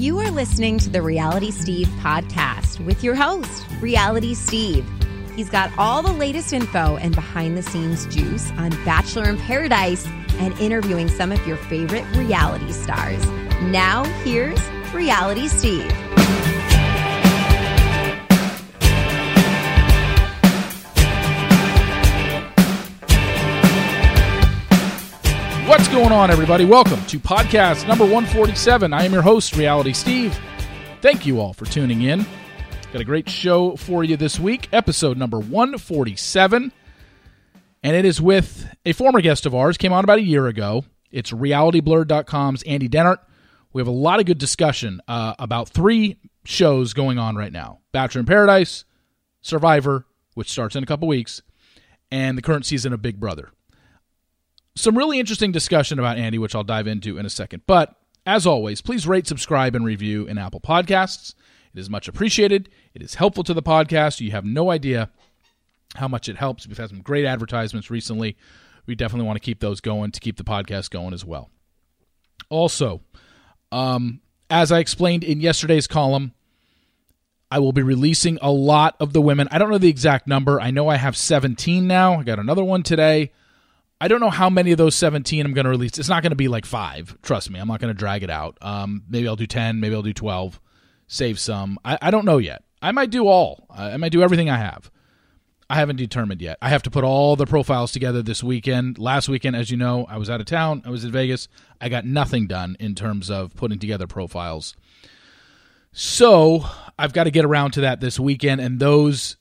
You are listening to the Reality Steve podcast with your host, Reality Steve. He's got all the latest info and behind-the-scenes juice on Bachelor in Paradise and interviewing some of your favorite reality stars. Now, here's Reality Steve. What's going on, everybody? Welcome to podcast number 147. I am your host, Reality Steve. Thank you all for tuning in. Got a great show for you this week, episode number 147, and it is with a former guest of ours, came on about a year ago. It's realityblurred.com's Andy Dehnart. We have a lot of good discussion about three shows going on right now, Bachelor in Paradise, Survivor, which starts in a couple weeks, and the current season of Big Brother. Some really interesting discussion about Andy, which I'll dive into in a second, but as always, please rate, subscribe, and review in Apple Podcasts. It is much appreciated. It is helpful to the podcast. You have no idea how much it helps. We've had some great advertisements recently. We definitely want to keep those going to keep the podcast going as well. Also, as I explained in yesterday's column, I will be releasing a lot of the women. I don't know the exact number. I know I have 17 now. I got another one today. I don't know how many of those 17 I'm going to release. It's not going to be like 5. Trust me. I'm not going to drag it out. Maybe I'll do 10. Maybe I'll do 12. Save some. I don't know yet. I might do all. I might do everything I have. I haven't determined yet. I have to put all the profiles together this weekend. Last weekend, as you know, I was out of town. I was in Vegas. I got nothing done in terms of putting together profiles. So I've got to get around to that this weekend. And those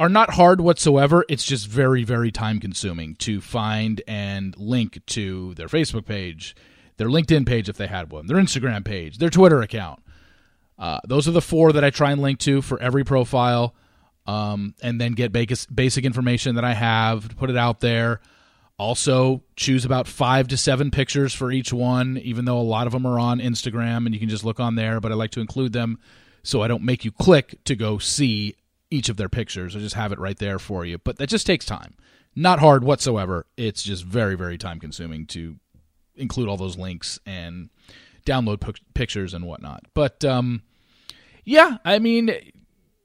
are not hard whatsoever. It's just very, very time consuming to find and link to their Facebook page, their LinkedIn page if they had one, their Instagram page, their Twitter account. Those are the four that I try and link to for every profile, and then get basic information that I have, put it out there. Also, choose about 5 to 7 pictures for each one, even though a lot of them are on Instagram, and you can just look on there, but I like to include them so I don't make you click to go see each of their pictures. I just have it right there for you, but that just takes time. Not hard whatsoever. It's just very, very time-consuming to include all those links and download pictures and whatnot. But, yeah, I mean,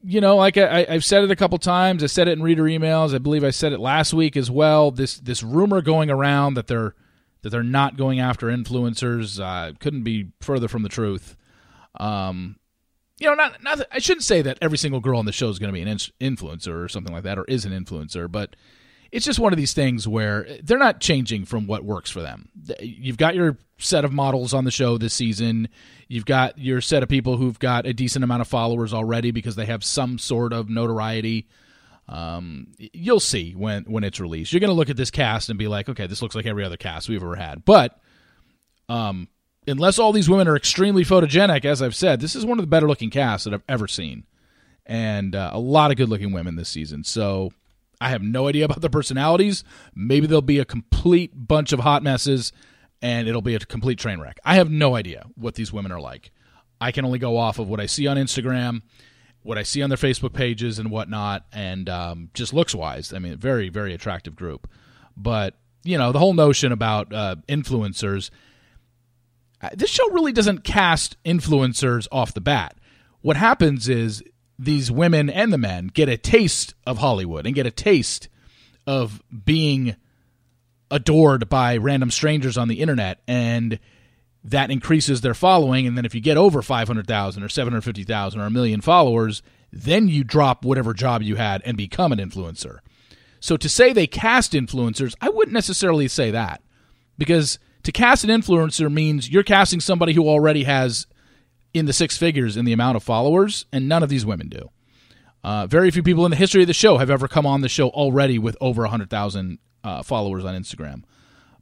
you know, like I've said it a couple times. I said it in reader emails. I believe I said it last week as well. This rumor going around that they're not going after influencers couldn't be further from the truth. You know, not I shouldn't say that every single girl on the show is going to be an influencer or something like that, or is an influencer, but it's just one of these things where they're not changing from what works for them. You've got your set of models on the show this season. You've got your set of people who've got a decent amount of followers already because they have some sort of notoriety. You'll see when it's released. You're going to look at this cast and be like, okay, this looks like every other cast we've ever had. But unless all these women are extremely photogenic, as I've said, this is one of the better-looking casts that I've ever seen. And a lot of good-looking women this season. So I have no idea about the personalities. Maybe there'll be a complete bunch of hot messes and it'll be a complete train wreck. I have no idea what these women are like. I can only go off of what I see on Instagram, what I see on their Facebook pages and whatnot. And just looks wise. I mean, very, very attractive group, but you know, the whole notion about influencers, this show really doesn't cast influencers off the bat. What happens is these women and the men get a taste of Hollywood and get a taste of being adored by random strangers on the internet. And that increases their following. And then if you get over 500,000 or 750,000 or a million followers, then you drop whatever job you had and become an influencer. So to say they cast influencers, I wouldn't necessarily say that, because to cast an influencer means you're casting somebody who already has in the six figures in the amount of followers, and none of these women do. Very few people in the history of the show have ever come on the show already with over 100,000 followers on Instagram.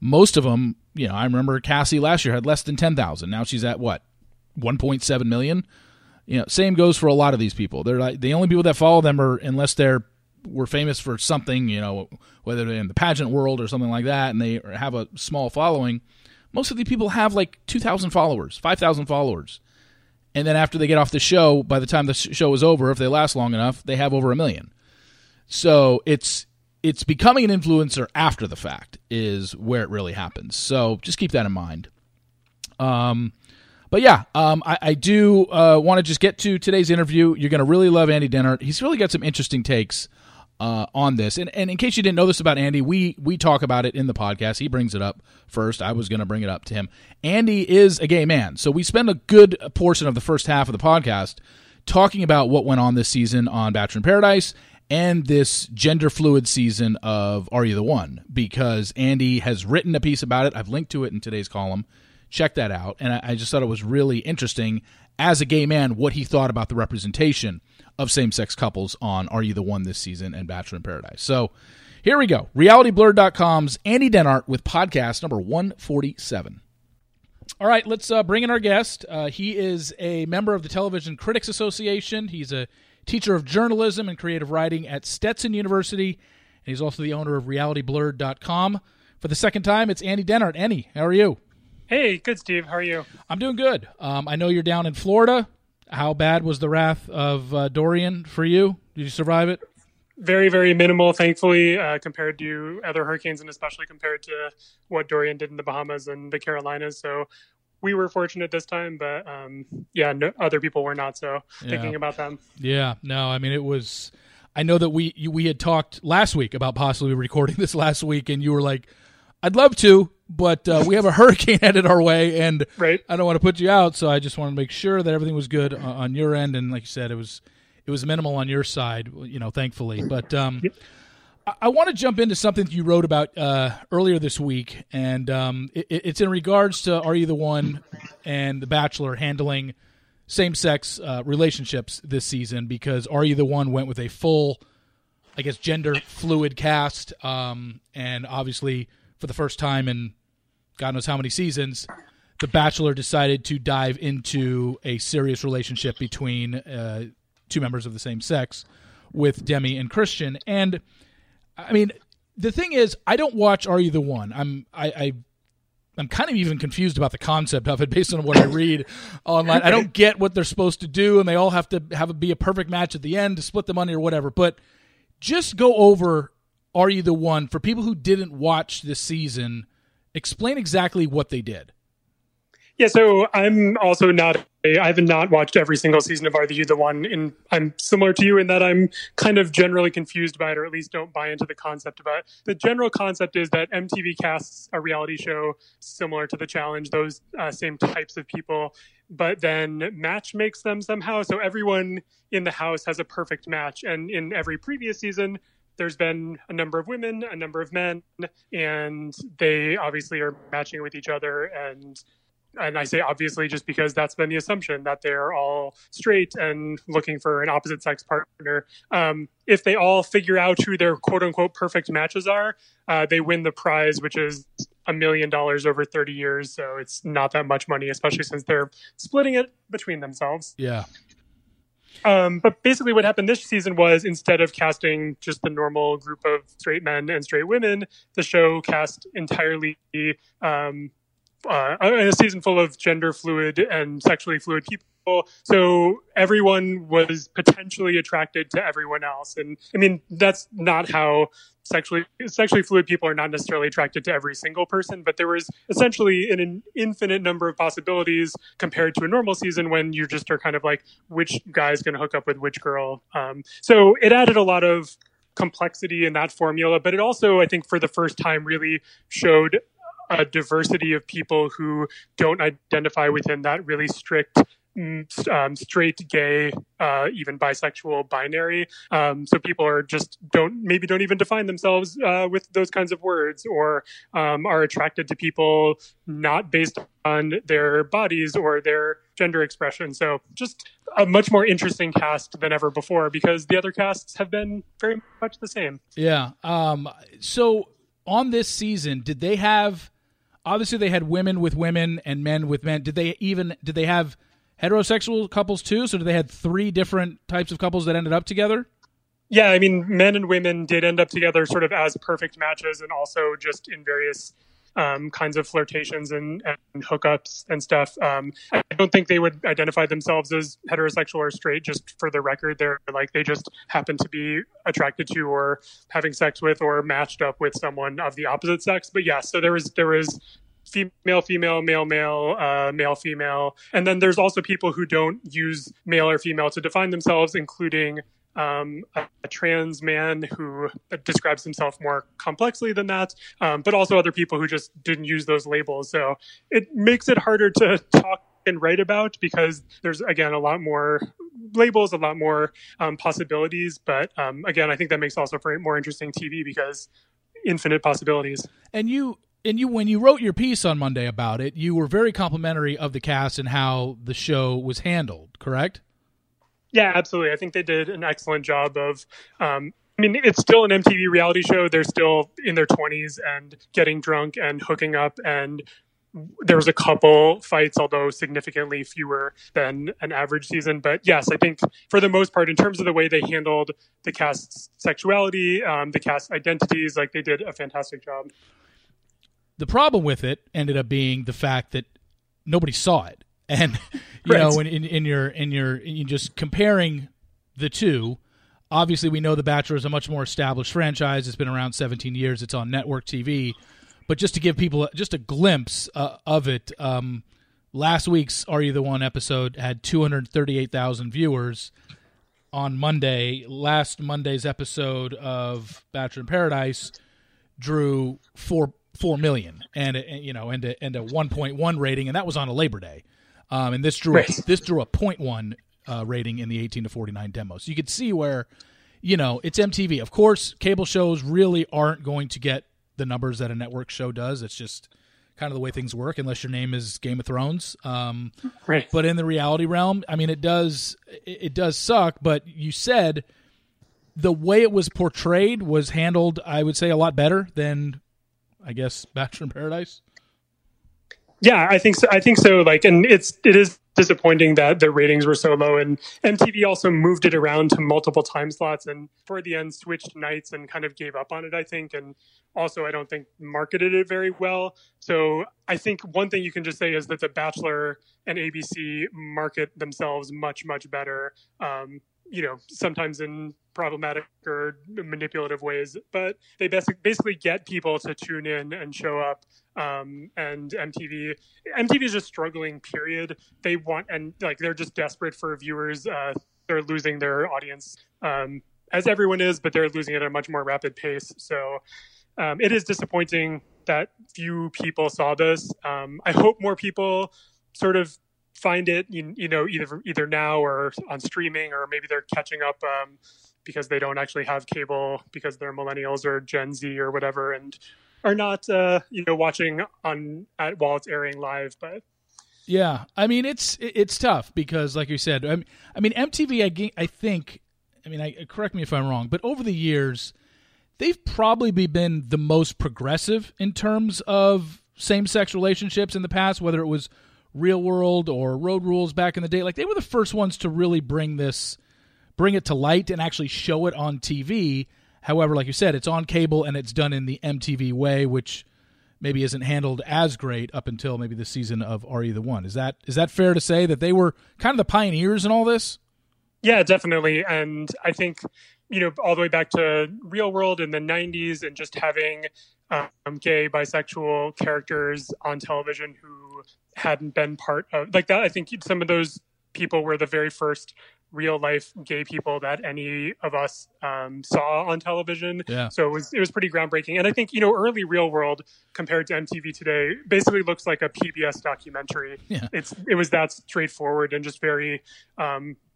Most of them, you know, I remember Cassie last year had less than 10,000. Now she's at, 1.7 million? You know, same goes for a lot of these people. They're like, the only people that follow them are, unless were famous for something, you know, whether they're in the pageant world or something like that, and they have a small following, most of these people have like 2,000 followers, 5,000 followers. And then after they get off the show, by the time the show is over, if they last long enough, they have over a million. So it's becoming an influencer after the fact is where it really happens. So just keep that in mind. But yeah, I do want to just get to today's interview. You're going to really love Andy Dehnart. He's really got some interesting takes on this. And in case you didn't know this about Andy, we talk about it in the podcast. He brings it up first. I was going to bring it up to him. Andy is a gay man. So we spend a good portion of the first half of the podcast talking about what went on this season on Bachelor in Paradise and this gender fluid season of Are You the One? Because Andy has written a piece about it. I've linked to it in today's column. Check that out. And I just thought it was really interesting as a gay man, what he thought about the representation of same-sex couples on Are You the One this season and Bachelor in Paradise. So here we go. Realityblurred.com's Andy Dehnart with podcast number 147. All right, let's bring in our guest. He is a member of the Television Critics Association. He's a teacher of journalism and creative writing at Stetson University, and he's also the owner of realityblurred.com. For the second time, it's Andy Dehnart. Andy, how are you? Hey, good, Steve. How are you? I'm doing good. I know you're down in Florida. How bad was the wrath of Dorian for you? Did you survive it? Very, very minimal, thankfully, compared to other hurricanes, and especially compared to what Dorian did in the Bahamas and the Carolinas. So we were fortunate this time, but no, other people were not. So thinking about them. Yeah, no, I mean, it was, I know that we had talked last week about possibly recording this last week, and you were like, I'd love to, but we have a hurricane headed our way, and right. I don't want to put you out. So I just want to make sure that everything was good on your end. And like you said, it was minimal on your side, you know, thankfully. But I want to jump into something that you wrote about earlier this week, and it's in regards to Are You the One and The Bachelor handling same-sex relationships this season, because Are You the One went with a full, I guess, gender-fluid cast, and obviously for the first time in God knows how many seasons, The Bachelor decided to dive into a serious relationship between two members of the same sex with Demi and Christian. And I mean, the thing is, I don't watch Are You the One. I'm kind of even confused about the concept of it based on what I read online. I don't get what they're supposed to do, and they all have to be a perfect match at the end to split the money or whatever. But just go over Are You the One for people who didn't watch this season. Explain exactly what they did. Yeah, so I'm also I have not watched every single season of Are You the One, and I'm similar to you in that I'm kind of generally confused by it, or at least don't buy into the concept of it. The general concept is that MTV casts a reality show similar to The Challenge, those same types of people, but then match makes them somehow. So everyone in the house has a perfect match, and in every previous season, there's been a number of women, a number of men, and they obviously are matching with each other. And I say obviously just because that's been the assumption, that they're all straight and looking for an opposite sex partner. If they all figure out who their quote unquote perfect matches are, they win the prize, which is $1 million over 30 years. So it's not that much money, especially since they're splitting it between themselves. Yeah. But basically what happened this season was, instead of casting just the normal group of straight men and straight women, the show cast entirely a season full of gender fluid and sexually fluid people. So everyone was potentially attracted to everyone else. And I mean, that's not how sexually fluid people are not necessarily attracted to every single person, but there was essentially an infinite number of possibilities compared to a normal season when you just are kind of like, which guy's going to hook up with which girl. So it added a lot of complexity in that formula, but it also, I think for the first time, really showed a diversity of people who don't identify within that really strict straight, gay, even bisexual binary. So people are just don't even define themselves with those kinds of words, or are attracted to people not based on their bodies or their gender expression. So just a much more interesting cast than ever before, because the other casts have been very much the same. Yeah. So on this season, did they have, obviously they had women with women and men with men. Did they have heterosexual couples too? So they had three different types of couples that ended up together? Yeah, I mean, men and women did end up together sort of as perfect matches, and also just in various kinds of flirtations and hookups and stuff. I don't think they would identify themselves as heterosexual or straight, just for the record. They're like, they just happen to be attracted to or having sex with or matched up with someone of the opposite sex. But yeah, so there was female, female, male, male, male, female. And then there's also people who don't use male or female to define themselves, including a trans man who describes himself more complexly than that, but also other people who just didn't use those labels. So it makes it harder to talk and write about because there's, again, a lot more labels, a lot more possibilities. But again, I think that makes also for more interesting TV because infinite possibilities. And you, when you wrote your piece on Monday about it, you were very complimentary of the cast and how the show was handled, correct? Yeah, absolutely. I think they did an excellent job of, I mean, it's still an MTV reality show. They're still in their 20s and getting drunk and hooking up, and there was a couple fights, although significantly fewer than an average season. But yes, I think for the most part, in terms of the way they handled the cast's sexuality, the cast's identities, like they did a fantastic job. The problem with it ended up being the fact that nobody saw it. And, you know, in just comparing the two, obviously we know The Bachelor is a much more established franchise. It's been around 17 years. It's on network TV. But just to give people just a glimpse of it, last week's Are You the One episode had 238,000 viewers on Monday. Last Monday's episode of Bachelor in Paradise drew 4 million and a 1.1 rating, and that was on a Labor Day. And this drew a 0.1 rating in the 18 to 49 demo. So you could see where, you know, it's MTV. Of course, cable shows really aren't going to get the numbers that a network show does. It's just kind of the way things work, unless your name is Game of Thrones. But in the reality realm, I mean, it does suck. But you said the way it was portrayed was handled, I would say, a lot better than, I guess, Bachelor in Paradise. Yeah, I think so. Like, and it is disappointing that the ratings were so low, and MTV also moved it around to multiple time slots and toward the end switched nights and kind of gave up on it, I think. And also, I don't think marketed it very well. So I think one thing you can just say is that The Bachelor and ABC market themselves much, much better, you know, sometimes in problematic or manipulative ways, but they basically get people to tune in and show up. And MTV is just struggling, period. They want, and like, they're just desperate for viewers. They're losing their audience, as everyone is, but they're losing it at a much more rapid pace. So it is disappointing that few people saw this. I hope more people sort of find it, you know, either now or on streaming, or maybe they're catching up because they don't actually have cable, because they're millennials or Gen Z or whatever, and are not, you know, watching while it's airing live. But yeah, I mean, it's tough because, like you said, I mean, MTV, I think, correct me if I'm wrong, but over the years, they've probably been the most progressive in terms of same-sex relationships in the past, whether it was Real World or Road Rules back in the day. Like, they were the first ones to really bring it to light and actually show it on TV. However, like you said, it's on cable and it's done in the MTV way, which maybe isn't handled as great up until maybe the season of Are You the One. Is that fair to say that they were kind of the pioneers in all this? Yeah, definitely. And I think, you know, all the way back to Real World in the 90s and just having gay, bisexual characters on television who hadn't been part of, like, that. I think some of those people were the very first real life gay people that any of us saw on television. Yeah. So it was pretty groundbreaking. And I think, you know, early Real World compared to MTV today basically looks like a PBS documentary. Yeah. It was that straightforward and just very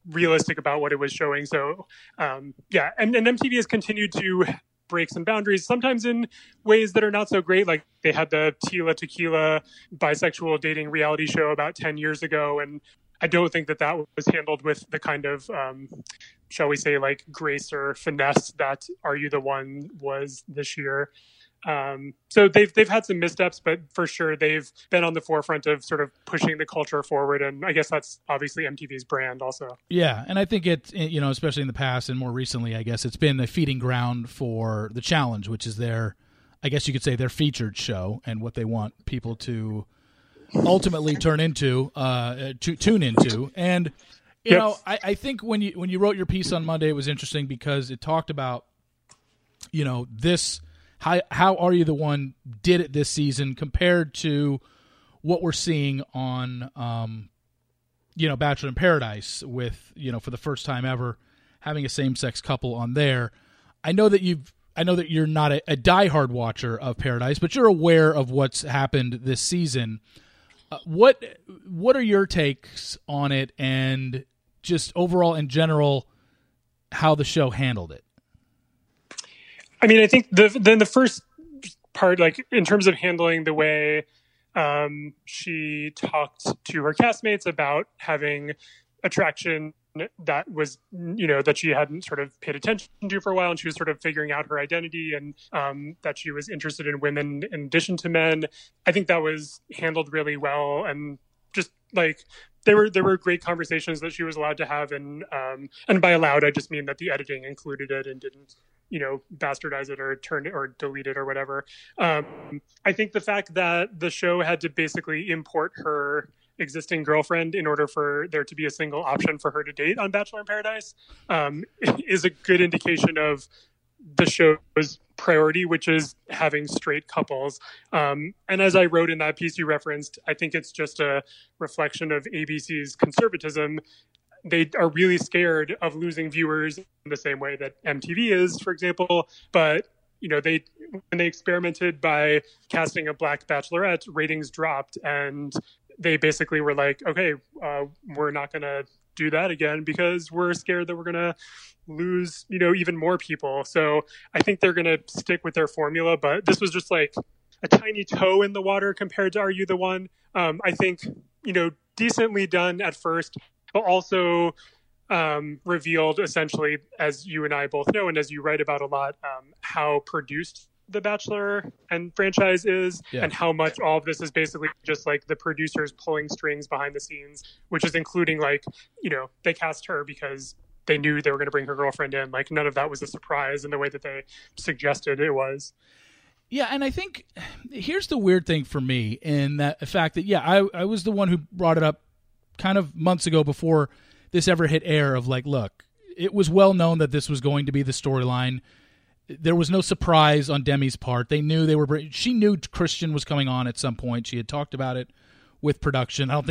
realistic about what it was showing. So yeah, and MTV has continued to break some boundaries, sometimes in ways that are not so great. Like, they had the Tila Tequila bisexual dating reality show about 10 years ago, and I don't think that was handled with the kind of, shall we say, like, grace or finesse that Are You the One was this year. So they've had some missteps, but for sure they've been on the forefront of sort of pushing the culture forward. And I guess that's obviously MTV's brand also. Yeah. And I think it's, you know, especially in the past and more recently, I guess it's been a feeding ground for The Challenge, which is their, I guess you could say, their featured show and what they want people to ultimately tune into. And, you Yep. know, I think when you wrote your piece on Monday, it was interesting because it talked about, you know, this how Are You the One did it this season compared to what we're seeing on, Bachelor in Paradise with, for the first time ever, having a same-sex couple on there. I know that you're not a diehard watcher of Paradise, but you're aware of what's happened this season. What are your takes on it, and just overall in general, how the show handled it? I mean, I think the first part, like in terms of handling the way she talked to her castmates about having attraction that was, that she hadn't sort of paid attention to for a while, and she was sort of figuring out her identity, and that she was interested in women in addition to men. I think that was handled really well, and just like there were great conversations that she was allowed to have, and by allowed I just mean that the editing included it and didn't bastardize it or turn it or delete it or whatever. I think the fact that the show had to basically import her existing girlfriend in order for there to be a single option for her to date on Bachelor in Paradise is a good indication of the show's priority, which is having straight couples. And as I wrote in that piece you referenced, I think it's just a reflection of ABC's conservatism. They are really scared of losing viewers in the same way that MTV is, for example. But, when they experimented by casting a black bachelorette, ratings dropped, and they basically were like, okay, we're not going to do that again because we're scared that we're going to lose, even more people. So I think they're going to stick with their formula, but this was just like a tiny toe in the water compared to Are You the One? I think, decently done at first, but also revealed essentially, as you and I both know, and as you write about a lot, how produced The Bachelor and franchise is, and how much all of this is basically just like the producers pulling strings behind the scenes, which is including they cast her because they knew they were going to bring her girlfriend in. Like none of that was a surprise in the way that they suggested it was. Yeah, and I think here's the weird thing for me in that the fact that, I was the one who brought it up kind of months ago before this ever hit air of like, look, it was well known that this was going to be the storyline. There was no surprise on Demi's part. They knew she knew Christian was coming on at some point. She had talked about it with production. I don't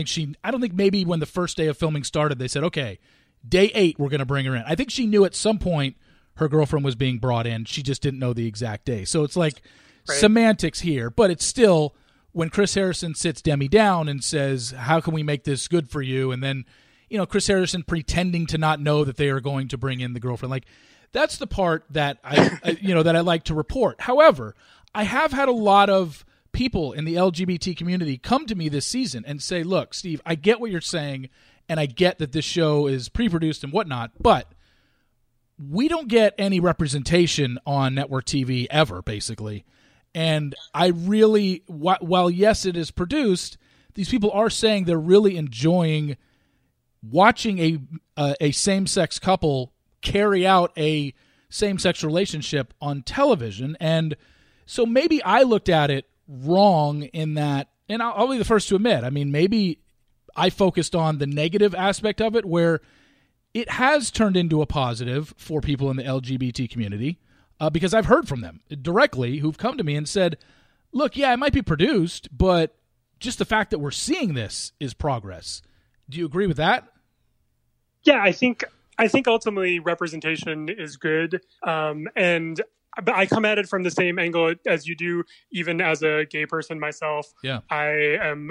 think maybe when the first day of filming started, they said, okay, day 8, we're going to bring her in. I think she knew at some point her girlfriend was being brought in. She just didn't know the exact day. So it's like semantics here, but it's still, when Chris Harrison sits Demi down and says, how can we make this good for you? And then, Chris Harrison pretending to not know that they are going to bring in the girlfriend. Like, that's the part that I like to report. However, I have had a lot of people in the LGBT community come to me this season and say, look, Steve, I get what you're saying, and I get that this show is pre-produced and whatnot, but we don't get any representation on network TV ever, basically. And I really, while yes, it is produced, these people are saying they're really enjoying watching a same-sex couple carry out a same-sex relationship on television. And so maybe I looked at it wrong in that, and I'll be the first to admit, I mean, maybe I focused on the negative aspect of it where it has turned into a positive for people in the LGBT community. Because I've heard from them directly who've come to me and said, look, it might be produced, but just the fact that we're seeing this is progress. Do you agree with that? Yeah, I think ultimately representation is good. But I come at it from the same angle as you do, even as a gay person myself. Yeah. I am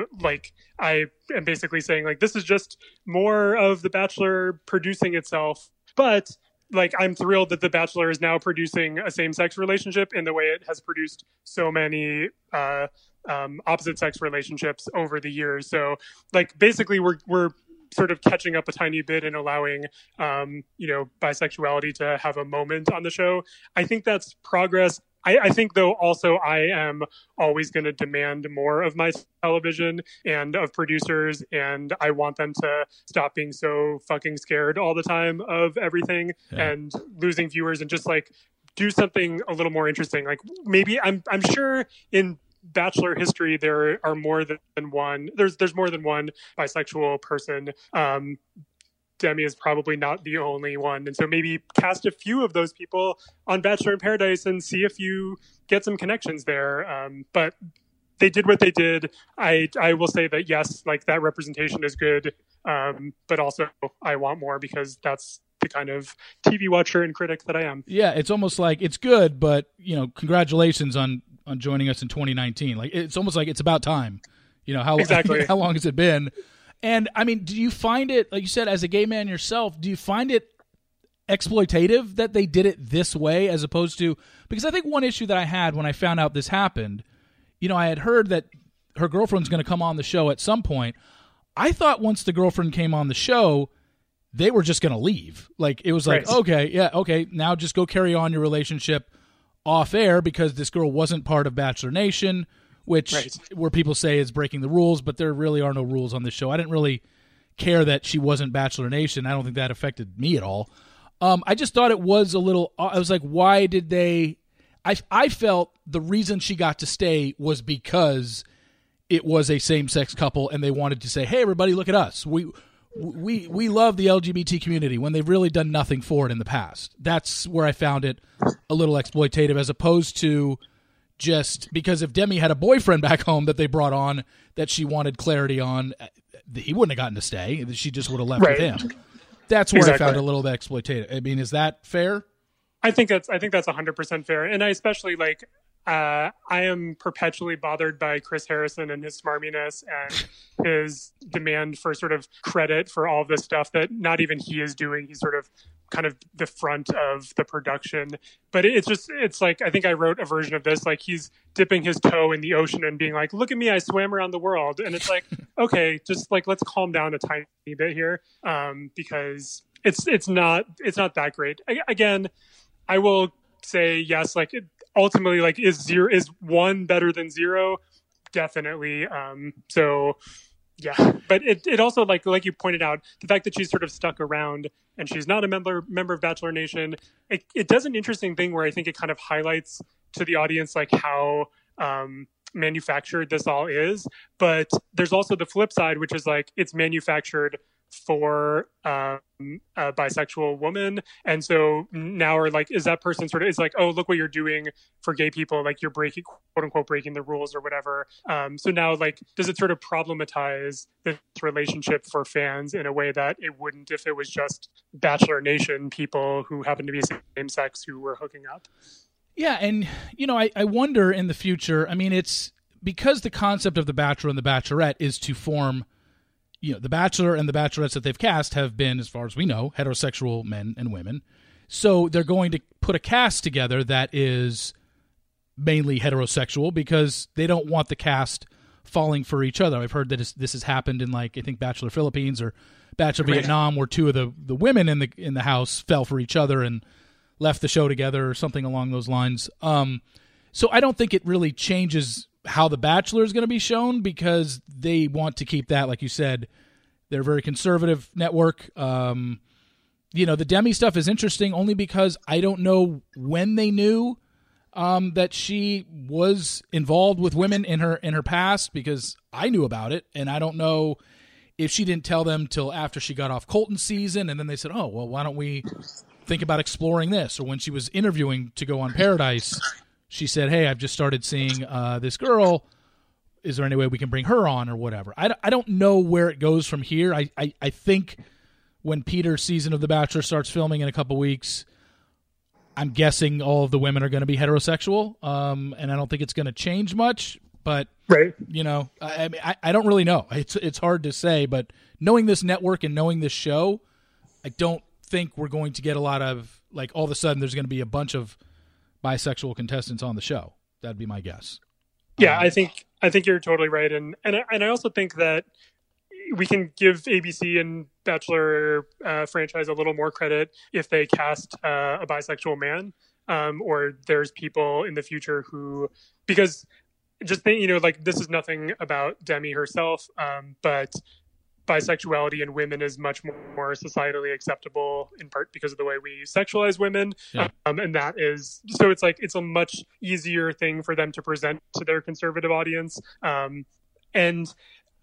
basically saying like, this is just more of The Bachelor producing itself, but like, I'm thrilled that The Bachelor is now producing a same-sex relationship in the way it has produced so many opposite-sex relationships over the years. So, like, basically, we're sort of catching up a tiny bit and allowing, bisexuality to have a moment on the show. I think that's progress. I think, though, also I am always going to demand more of my television and of producers, and I want them to stop being so fucking scared all the time of everything and losing viewers, and just like do something a little more interesting. Like maybe I'm sure in Bachelor history there are more than one. There's more than one bisexual person. Demi is probably not the only one. And so maybe cast a few of those people on Bachelor in Paradise and see if you get some connections there. But they did what they did. I will say that, yes, like that representation is good. But also I want more because that's the kind of TV watcher and critic that I am. Yeah, it's almost like it's good, but, you know, congratulations on joining us in 2019. Like, it's almost like it's about time. You know, how long has it been? And I mean, do you find it, like you said, as a gay man yourself, do you find it exploitative that they did it this way as opposed to, because I think one issue that I had when I found out this happened, you know, I had heard that her girlfriend's going to come on the show at some point. I thought once the girlfriend came on the show, they were just going to leave. Like, it was like, right. Okay, yeah, okay, now just go carry on your relationship off air because this girl wasn't part of Bachelor Nation, which right. where people say is breaking the rules, but there really are no rules on this show. I didn't really care that she wasn't Bachelor Nation. I don't think that affected me at all. I just thought it was a little, I was like, why did they, I felt the reason she got to stay was because it was a same-sex couple and they wanted to say, hey, everybody, look at us. We love the LGBT community when they've really done nothing for it in the past. That's where I found it a little exploitative as opposed to just because if Demi had a boyfriend back home that they brought on that she wanted clarity on, he wouldn't have gotten to stay. She just would have left right. with him. That's where exactly. I found it a little bit exploitative. I mean, is that fair? I think that's 100% fair. And I especially like, I am perpetually bothered by Chris Harrison and his smarminess and his demand for sort of credit for all of this stuff that not even he is doing. He's sort of kind of the front of the production. But it's just, it's like, I think I wrote a version of this, like he's dipping his toe in the ocean and being like, look at me, I swam around the world. And it's like, okay, just like, let's calm down a tiny bit here because it's not that great. Again, I will say yes, like it, ultimately, like is one better than zero? Definitely. So yeah, but it also like you pointed out, the fact that she's sort of stuck around and she's not a member of Bachelor Nation, it does an interesting thing where I think it kind of highlights to the audience like how manufactured this all is. But there's also the flip side, which is like it's manufactured for a bisexual woman, and so now are like, is that person sort of, it's like, oh, look what you're doing for gay people, like you're breaking, quote unquote, breaking the rules or whatever. So now, like, does it sort of problematize this relationship for fans in a way that it wouldn't if it was just Bachelor Nation people who happen to be same sex who were hooking up? Yeah, and you know, I wonder in the future. I mean, it's because the concept of the Bachelor and the Bachelorette is to form, you know, the Bachelor and the Bachelorettes that they've cast have been, as far as we know, heterosexual men and women. So they're going to put a cast together that is mainly heterosexual because they don't want the cast falling for each other. I've heard that this has happened in, like, I think Bachelor Philippines or Bachelor right. Vietnam, where two of the women in the house fell for each other and left the show together or something along those lines. So I don't think it really changes how The Bachelor is going to be shown because they want to keep that, like you said, they're a very conservative network. You know, the Demi stuff is interesting only because I don't know when they knew that she was involved with women in her past, because I knew about it, and I don't know if she didn't tell them till after she got off Colton's season, and then they said, oh, well, why don't we think about exploring this? Or when she was interviewing to go on Paradise, she said, hey, I've just started seeing this girl. Is there any way we can bring her on or whatever? I don't know where it goes from here. I think when Peter's season of The Bachelor starts filming in a couple weeks, I'm guessing all of the women are going to be heterosexual, and I don't think it's going to change much. But, right. you know, I mean, I don't really know. It's hard to say, but knowing this network and knowing this show, I don't think we're going to get a lot of, like, all of a sudden there's going to be a bunch of bisexual contestants on the show. That'd be my guess. Yeah, I think you're totally right, and I also think that we can give ABC and Bachelor franchise a little more credit if they cast a bisexual man, or there's people in the future who, because just think, you know, like this is nothing about Demi herself, but bisexuality in women is much more societally acceptable, in part because of the way we sexualize women. Yeah. And that is, so it's like, it's a much easier thing for them to present to their conservative audience. And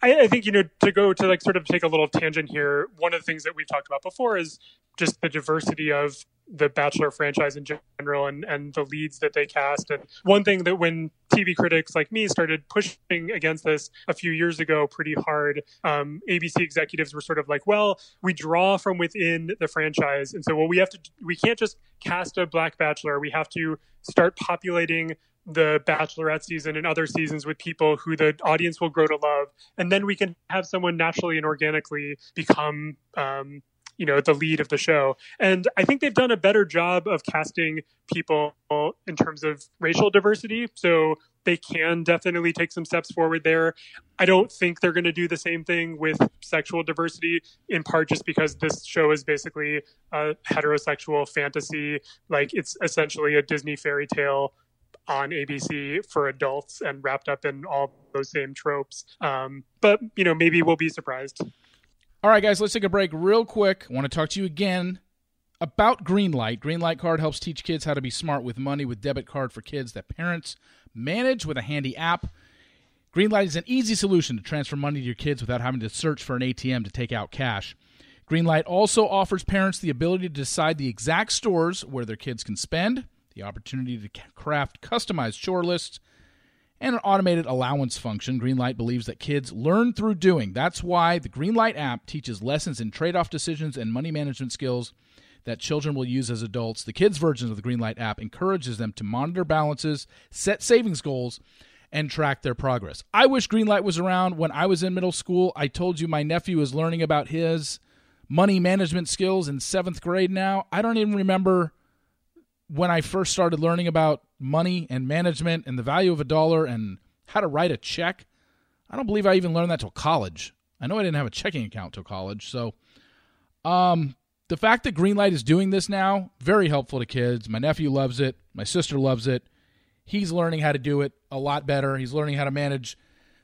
I think, you know, to go to like sort of take a little tangent here, one of the things that we've talked about before is just the diversity of the Bachelor franchise in general and the leads that they cast. And one thing that when TV critics like me started pushing against this a few years ago pretty hard, ABC executives were sort of like, well, we draw from within the franchise. And so, well, we can't just cast a Black Bachelor. We have to start populating the Bachelorette season and other seasons with people who the audience will grow to love. And then we can have someone naturally and organically become, you know, the lead of the show. And I think they've done a better job of casting people in terms of racial diversity. So they can definitely take some steps forward there. I don't think they're going to do the same thing with sexual diversity, in part just because this show is basically a heterosexual fantasy. Like, it's essentially a Disney fairy tale on ABC for adults and wrapped up in all those same tropes. But, you know, maybe we'll be surprised. All right, guys, let's take a break real quick. I want to talk to you again about Greenlight. Greenlight Card helps teach kids how to be smart with money with debit card for kids that parents manage with a handy app. Greenlight is an easy solution to transfer money to your kids without having to search for an ATM to take out cash. Greenlight also offers parents the ability to decide the exact stores where their kids can spend, the opportunity to craft customized chore lists, and an automated allowance function. Greenlight believes that kids learn through doing. That's why the Greenlight app teaches lessons in trade-off decisions and money management skills that children will use as adults. The kids' version of the Greenlight app encourages them to monitor balances, set savings goals, and track their progress. I wish Greenlight was around when I was in middle school. I told you my nephew is learning about his money management skills in 7th grade now. I don't even remember when I first started learning about money and management and the value of a dollar and how to write a check. I don't believe I even learned that till college. I know I didn't have a checking account till college. So the fact that Greenlight is doing this now, very helpful to kids. My nephew loves it. My sister loves it. He's learning how to do it a lot better. He's learning how to manage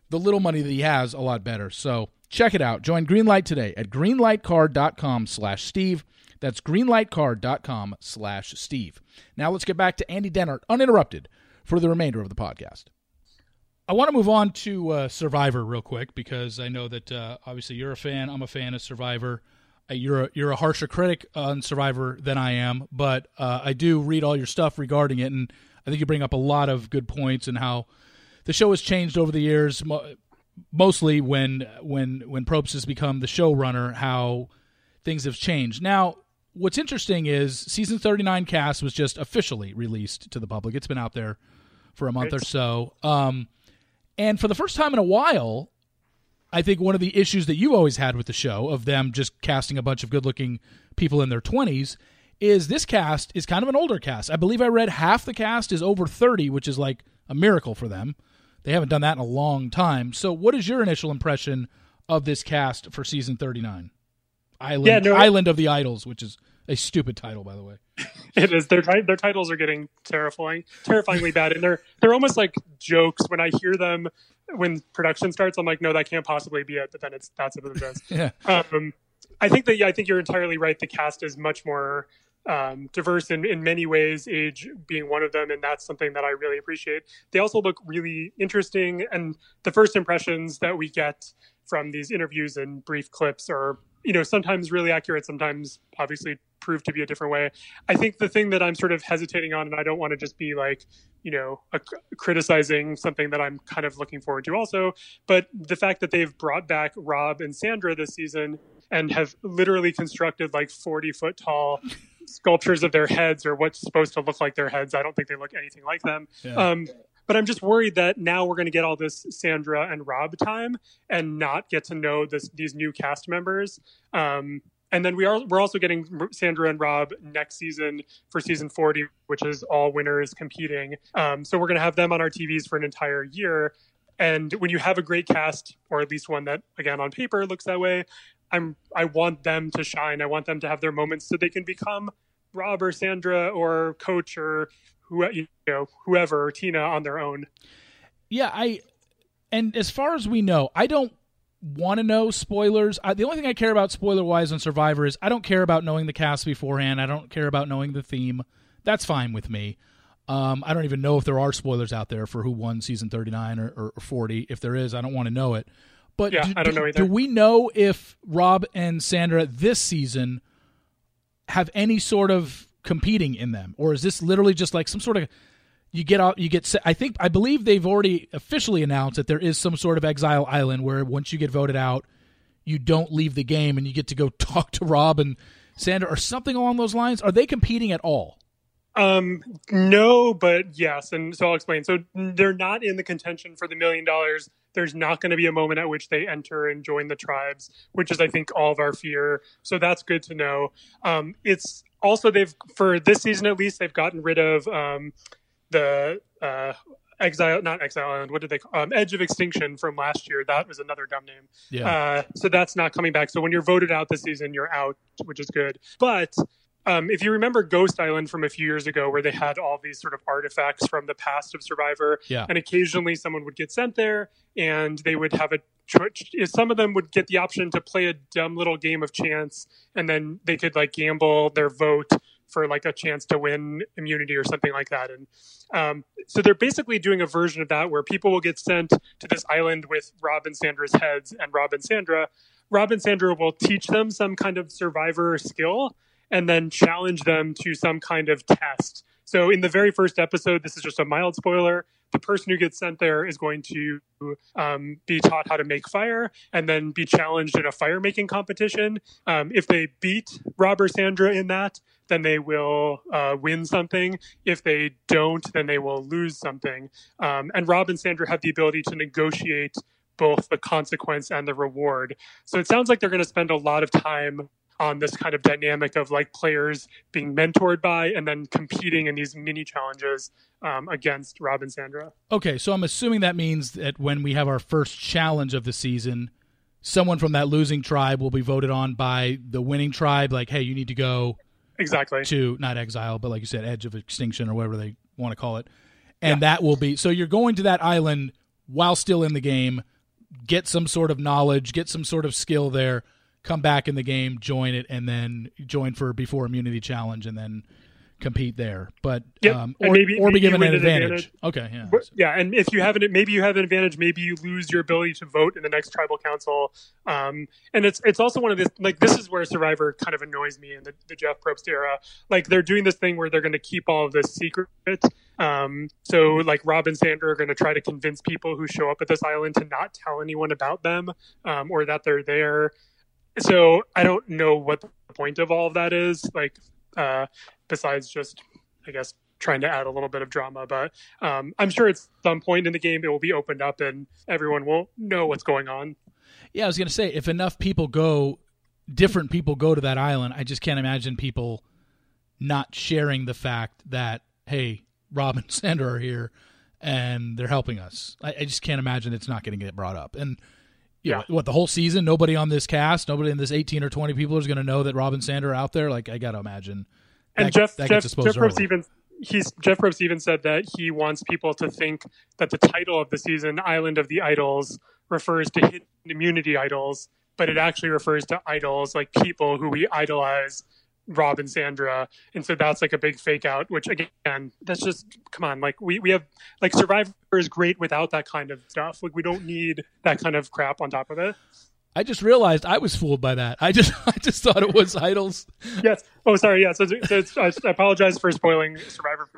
the little money that he has a lot better. So check it out. Join Greenlight today at greenlightcard.com/Steve. That's greenlightcard.com/Steve. Now let's get back to Andy Dehnart, uninterrupted, for the remainder of the podcast. I want to move on to Survivor real quick, because I know that obviously you're a fan. I'm a fan of Survivor. You're a harsher critic on Survivor than I am, but I do read all your stuff regarding it, and I think you bring up a lot of good points and how the show has changed over the years, mostly when Probst has become the showrunner, how things have changed. Now, what's interesting is season 39 cast was just officially released to the public. It's been out there for a month or so. And for the first time in a while, I think one of the issues that you always had with the show of them just casting a bunch of good-looking people in their 20s is this cast is kind of an older cast. I believe I read half the cast is over 30, which is like a miracle for them. They haven't done that in a long time. So what is your initial impression of this cast for season 39? Island of the Idols, which is a stupid title, by the way. It is. Their titles are getting terrifyingly bad, and they're almost like jokes. When I hear them when production starts, I'm like, no, that can't possibly be it. But then that's what it is. Yeah. I think you're entirely right. The cast is much more diverse in many ways, age being one of them, and that's something that I really appreciate. They also look really interesting, and the first impressions that we get from these interviews and brief clips are, you know, sometimes really accurate, sometimes obviously prove to be a different way. I think the thing that I'm sort of hesitating on, and I don't want to just be like, you know, criticizing something that I'm kind of looking forward to also, but the fact that they've brought back Rob and Sandra this season and have literally constructed like 40-foot tall sculptures of their heads, or what's supposed to look like their heads. I don't think they look anything like them. Yeah. But I'm just worried that now we're going to get all this Sandra and Rob time and not get to know these new cast members. And then we're also getting Sandra and Rob next season for season 40, which is all winners competing. So we're going to have them on our TVs for an entire year. And when you have a great cast, or at least one that, again, on paper looks that way, I want them to shine. I want them to have their moments so they can become Rob or Sandra or Coach or whoever, Tina, on their own. Yeah, and as far as we know, I don't want to know spoilers. The only thing I care about spoiler-wise on Survivor is I don't care about knowing the cast beforehand. I don't care about knowing the theme. That's fine with me. I don't even know if there are spoilers out there for who won season 39 or 40. If there is, I don't want to know it. But yeah, I don't know either. Do we know if Rob and Sandra this season have any sort of competing in them, or is this literally just like some sort of I believe they've already officially announced that there is some sort of exile island where once you get voted out, you don't leave the game and you get to go talk to Rob and Sandra or something along those lines. Are they competing at all? No, but yes. And so I'll explain. So they're not in the contention for the $1 million. There's not going to be a moment at which they enter and join the tribes, which is, I think, all of our fear. So that's good to know. It's also, they've, for this season, at least, they've gotten rid of, Edge of Extinction from last year. That was another dumb name. Yeah. So that's not coming back. So when you're voted out this season, you're out, which is good. But if you remember Ghost Island from a few years ago, where they had all these sort of artifacts from the past of Survivor, yeah, and occasionally someone would get sent there, and they would have some of them would get the option to play a dumb little game of chance, and then they could like gamble their vote for like a chance to win immunity or something like that. And so they're basically doing a version of that where people will get sent to this island with Rob and Sandra's heads, and Rob and Sandra will teach them some kind of survivor skill and then challenge them to some kind of test. So in the very first episode, this is just a mild spoiler, the person who gets sent there is going to be taught how to make fire and then be challenged in a fire-making competition. If they beat Rob or Sandra in that, then they will win something. If they don't, then they will lose something. And Rob and Sandra have the ability to negotiate both the consequence and the reward. So it sounds like they're going to spend a lot of time on this kind of dynamic of like players being mentored by and then competing in these mini challenges against Rob and Sandra. Okay, so I'm assuming that means that when we have our first challenge of the season, someone from that losing tribe will be voted on by the winning tribe, like, hey, you need to go exactly to, not exile, but like you said, Edge of Extinction or whatever they want to call it. And yeah, that will be, so you're going to that island while still in the game, get some sort of knowledge, get some sort of skill there, come back in the game, join it, and then join for before immunity challenge and then compete there. But yep. Maybe be given an advantage. Okay. Yeah. But, yeah. And if you haven't, maybe you have an advantage, maybe you lose your ability to vote in the next tribal council. And it's also one of this, like, this is where Survivor kind of annoys me in the Jeff Probst era. Like, they're doing this thing where they're going to keep all of this secret. So like Rob and Sandra are going to try to convince people who show up at this island to not tell anyone about them, or that they're there. So I don't know what the point of all of that is, like, besides just, I guess, trying to add a little bit of drama. But I'm sure at some point in the game it will be opened up and everyone will know what's going on. Yeah, I was going to say, if enough people go, different people go to that island, I just can't imagine people not sharing the fact that, hey, Rob and Sandra are here and they're helping us. I just can't imagine it's not going to get brought up. And yeah, what, the whole season, nobody on this cast, nobody in this 18 or 20 people is going to know that Rob and Sandra are out there? Like, I got to imagine. And Jeff Probst even said that he wants people to think that the title of the season, Island of the Idols, refers to hidden immunity idols, but it actually refers to idols, like people who we idolize, Rob and Sandra. And so that's like a big fake out, which again, that's just, come on. Like we have, like, Survivor is great without that kind of stuff. Like, we don't need that kind of crap on top of it. I just realized I was fooled by that. I just thought it was idols. Yes. Oh, sorry. Yeah. So I apologize for spoiling Survivor.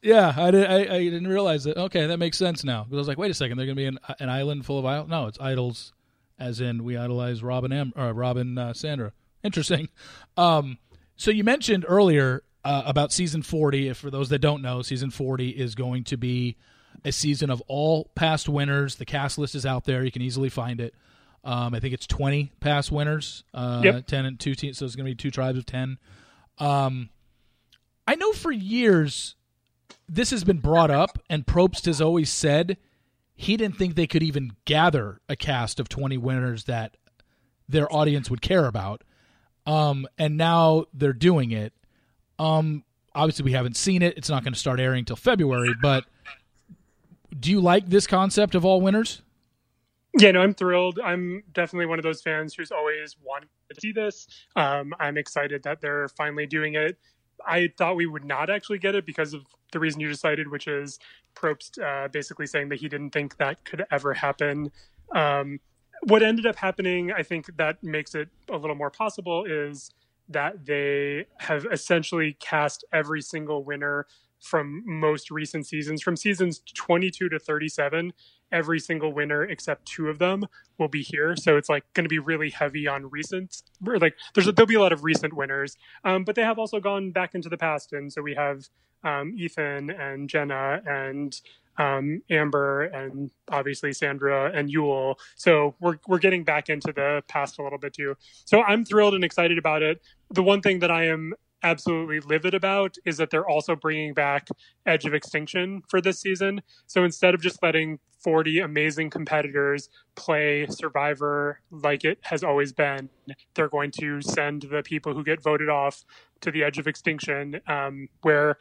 Yeah. I didn't realize it. Okay. That makes sense now. Because I was like, wait a second, they're going to be an island full of idols. No, it's idols as in we idolize Rob and Sandra. Interesting. So you mentioned earlier about season 40. If, for those that don't know, season 40 is going to be a season of all past winners. The cast list is out there. You can easily find it. I think it's 20 past winners, 10 and 2 teams. So it's going to be 2 tribes of 10. I know for years this has been brought up, and Probst has always said he didn't think they could even gather a cast of 20 winners that their audience would care about. And now they're doing it. Obviously, we haven't seen it. It's not going to start airing till February, but do you like this concept of all winners? Yeah, no, I'm thrilled. I'm definitely one of those fans who's always wanted to see this. I'm excited that they're finally doing it. I thought we would not actually get it because of the reason you just cited, which is Probst basically saying that he didn't think that could ever happen. What ended up happening, I think that makes it a little more possible, is that they have essentially cast every single winner from most recent seasons. From seasons 22 to 37, every single winner except two of them will be here. So it's like going to be really heavy on recent. Like there'll be a lot of recent winners, but they have also gone back into the past. And so we have Ethan and Jenna and Amber and obviously Sandra and Yule. So we're getting back into the past a little bit too. So I'm thrilled and excited about it. The one thing that I am absolutely livid about is that they're also bringing back Edge of Extinction for this season. So instead of just letting 40 amazing competitors play Survivor like it has always been, they're going to send the people who get voted off to the Edge of Extinction, where,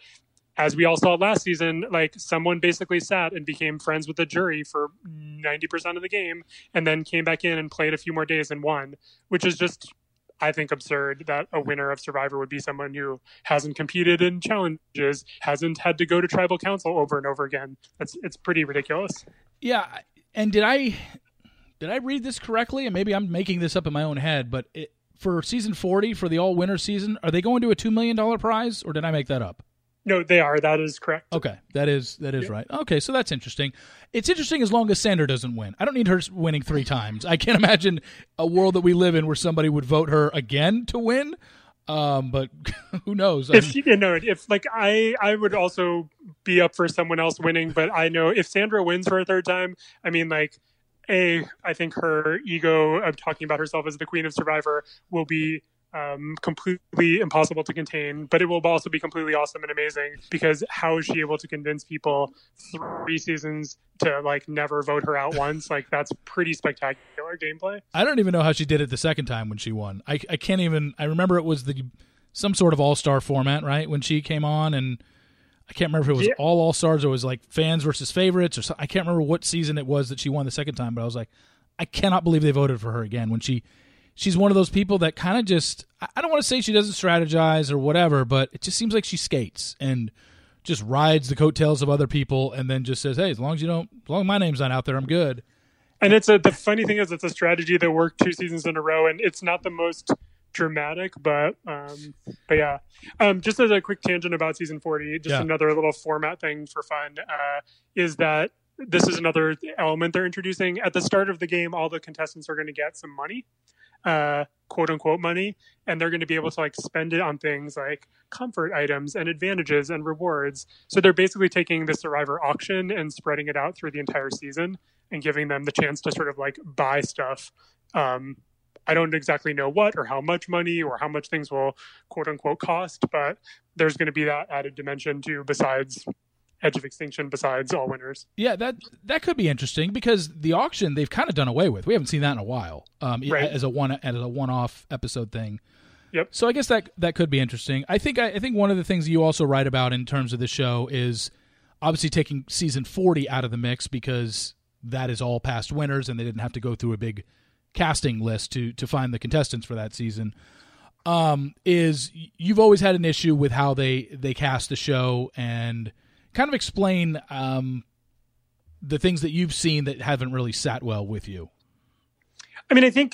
as we all saw last season, like someone basically sat and became friends with the jury for 90% of the game and then came back in and played a few more days and won, which is just, I think, absurd that a winner of Survivor would be someone who hasn't competed in challenges, hasn't had to go to tribal council over and over again. It's pretty ridiculous. Yeah. And did I read this correctly? And maybe I'm making this up in my own head, but for season 40, for the all winner season, are they going to a $2 million prize, or did I make that up? No, they are. That is correct. Okay. That is yeah. Right. Okay. So that's interesting. It's interesting as long as Sandra doesn't win. I don't need her winning three times. I can't imagine a world that we live in where somebody would vote her again to win. But who knows? If she didn't know it, if like I would also be up for someone else winning, but I know if Sandra wins for a third time, I mean, like, I think her ego of talking about herself as the queen of Survivor will be completely impossible to contain, but it will also be completely awesome and amazing, because how is she able to convince people three seasons to like never vote her out once? Like, that's pretty spectacular gameplay. I don't even know how she did it the second time when she won. I can't even, I remember it was some sort of all-star format, right? When she came on, and I can't remember if it was all-stars or it was like fans versus favorites or something. I can't remember what season it was that she won the second time, but I was like, I cannot believe they voted for her again when she's one of those people that kind of just, I don't want to say she doesn't strategize or whatever, but it just seems like she skates and just rides the coattails of other people and then just says, hey, as long as my name's not out there, I'm good. And the funny thing is, it's a strategy that worked two seasons in a row, and it's not the most dramatic, but yeah. Just as a quick tangent about season 40, just another little format thing for fun, is that this is another element they're introducing. At the start of the game, all the contestants are going to get some money. Quote unquote money, and they're going to be able to like spend it on things like comfort items and advantages and rewards. So they're basically taking the Survivor auction and spreading it out through the entire season and giving them the chance to sort of like buy stuff. I don't exactly know what or how much money or how much things will quote unquote cost, but there's going to be that added dimension too, besides Edge of Extinction, besides all winners. Yeah, that could be interesting, because the auction they've kind of done away with. We haven't seen that in a while, right. As a one-off episode thing. Yep. So I guess that could be interesting. I think one of the things you also write about in terms of the show is obviously taking season 40 out of the mix, because that is all past winners, and they didn't have to go through a big casting list to find the contestants for that season. Is you've always had an issue with how they cast the show, and kind of explain the things that you've seen that haven't really sat well with you. I mean, I think,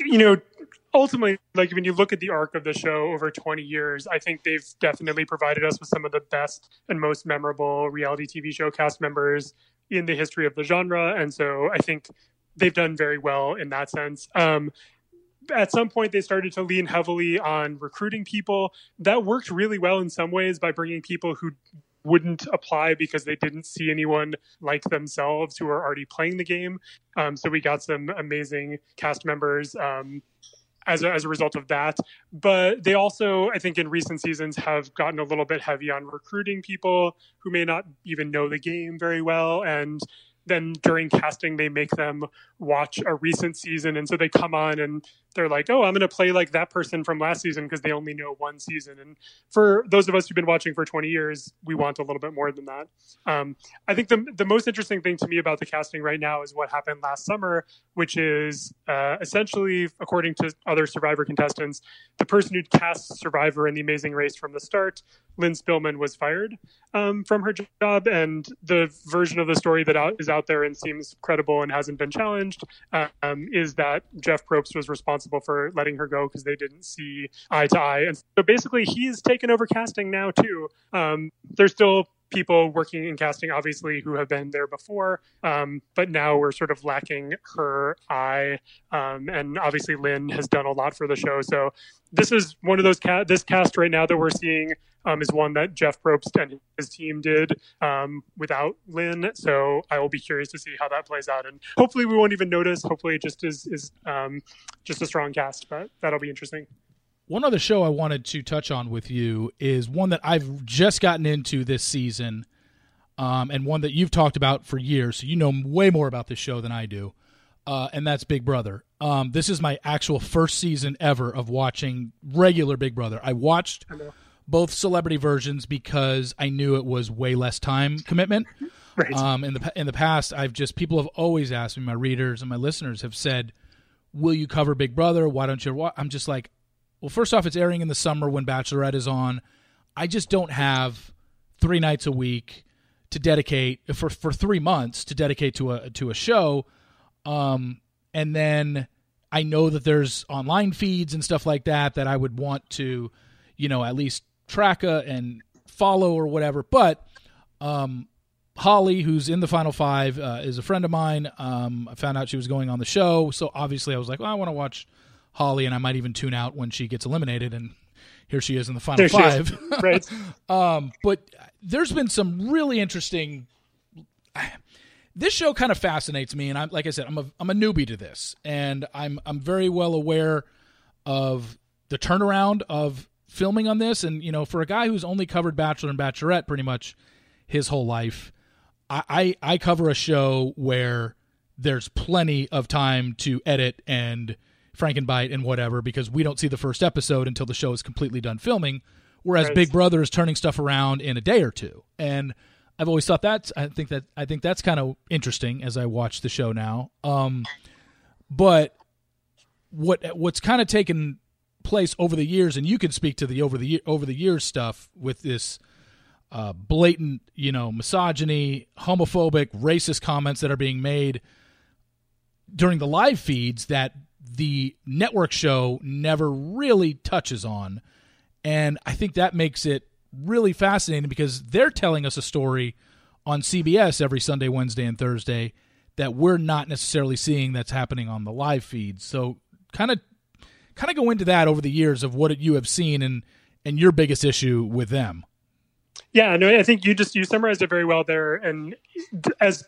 ultimately, like when you look at the arc of the show over 20 years, I think they've definitely provided us with some of the best and most memorable reality TV show cast members in the history of the genre. And so I think they've done very well in that sense. At some point, they started to lean heavily on recruiting people. That worked really well in some ways by bringing people who wouldn't apply because they didn't see anyone like themselves who are already playing the game. So we got some amazing cast members as a result of that. But they also, I think in recent seasons, have gotten a little bit heavy on recruiting people who may not even know the game very well. And then during casting, they make them watch a recent season. And so they come on and they're like, oh, I'm going to play like that person from last season because they only know one season. And for those of us who've been watching for 20 years, we want a little bit more than that. I think the most interesting thing to me about the casting right now is what happened last summer, which is essentially, according to other Survivor contestants, the person who'd cast Survivor in The Amazing Race from the start, Lynn Spillman, was fired from her job. And the version of the story that is out there and seems credible and hasn't been challenged is that Jeff Probst was responsible for letting her go because they didn't see eye to eye. And so basically he's taken over casting now too. There's still people working in casting, obviously, who have been there before. But now we're sort of lacking her eye. And obviously Lynn has done a lot for the show. So this is one of those, this cast right now that we're seeing is one that Jeff Probst and his team did without Lynn. So I will be curious to see how that plays out. And hopefully we won't even notice. Hopefully it just is just a strong cast, but that'll be interesting. One other show I wanted to touch on with you is one that I've just gotten into this season and one that you've talked about for years. So you know way more about this show than I do. And that's Big Brother. This is my actual first season ever of watching regular Big Brother. I watched both celebrity versions because I knew it was way less time commitment. Right. In the past, people have always asked me, my readers and my listeners have said, will you cover Big Brother? Why don't you? I'm just like, well, first off, it's airing in the summer when Bachelorette is on. I just don't have 3 nights a week to dedicate for 3 months to dedicate to a show. And then I know that there's online feeds and stuff like that I would want to, at least track and follow or whatever. But Holly, who's in the final 5, is a friend of mine. I found out she was going on the show. So obviously I was like, well, I want to watch Holly, and I might even tune out when she gets eliminated. And here she is in the final 5. Right. But there's been some really interesting. This show kind of fascinates me, and I'm like I said, I'm a newbie to this, and I'm very well aware of the turnaround of filming on this. And for a guy who's only covered Bachelor and Bachelorette pretty much his whole life, I cover a show where there's plenty of time to edit and Frankenbite and whatever, because we don't see the first episode until the show is completely done filming, whereas Big Brother is turning stuff around in a day or two. And I've always thought I think that's kind of interesting as I watch the show now. But what's kind of taken place over the years, and you can speak to the over the years stuff with this blatant, misogyny, homophobic, racist comments that are being made during the live feeds that the network show never really touches on. And I think that makes it really fascinating, because they're telling us a story on CBS every Sunday, Wednesday, and Thursday that we're not necessarily seeing that's happening on the live feed. So kind of go into that over the years of what you have seen and your biggest issue with them. Yeah, no, I think you summarized it very well there. And as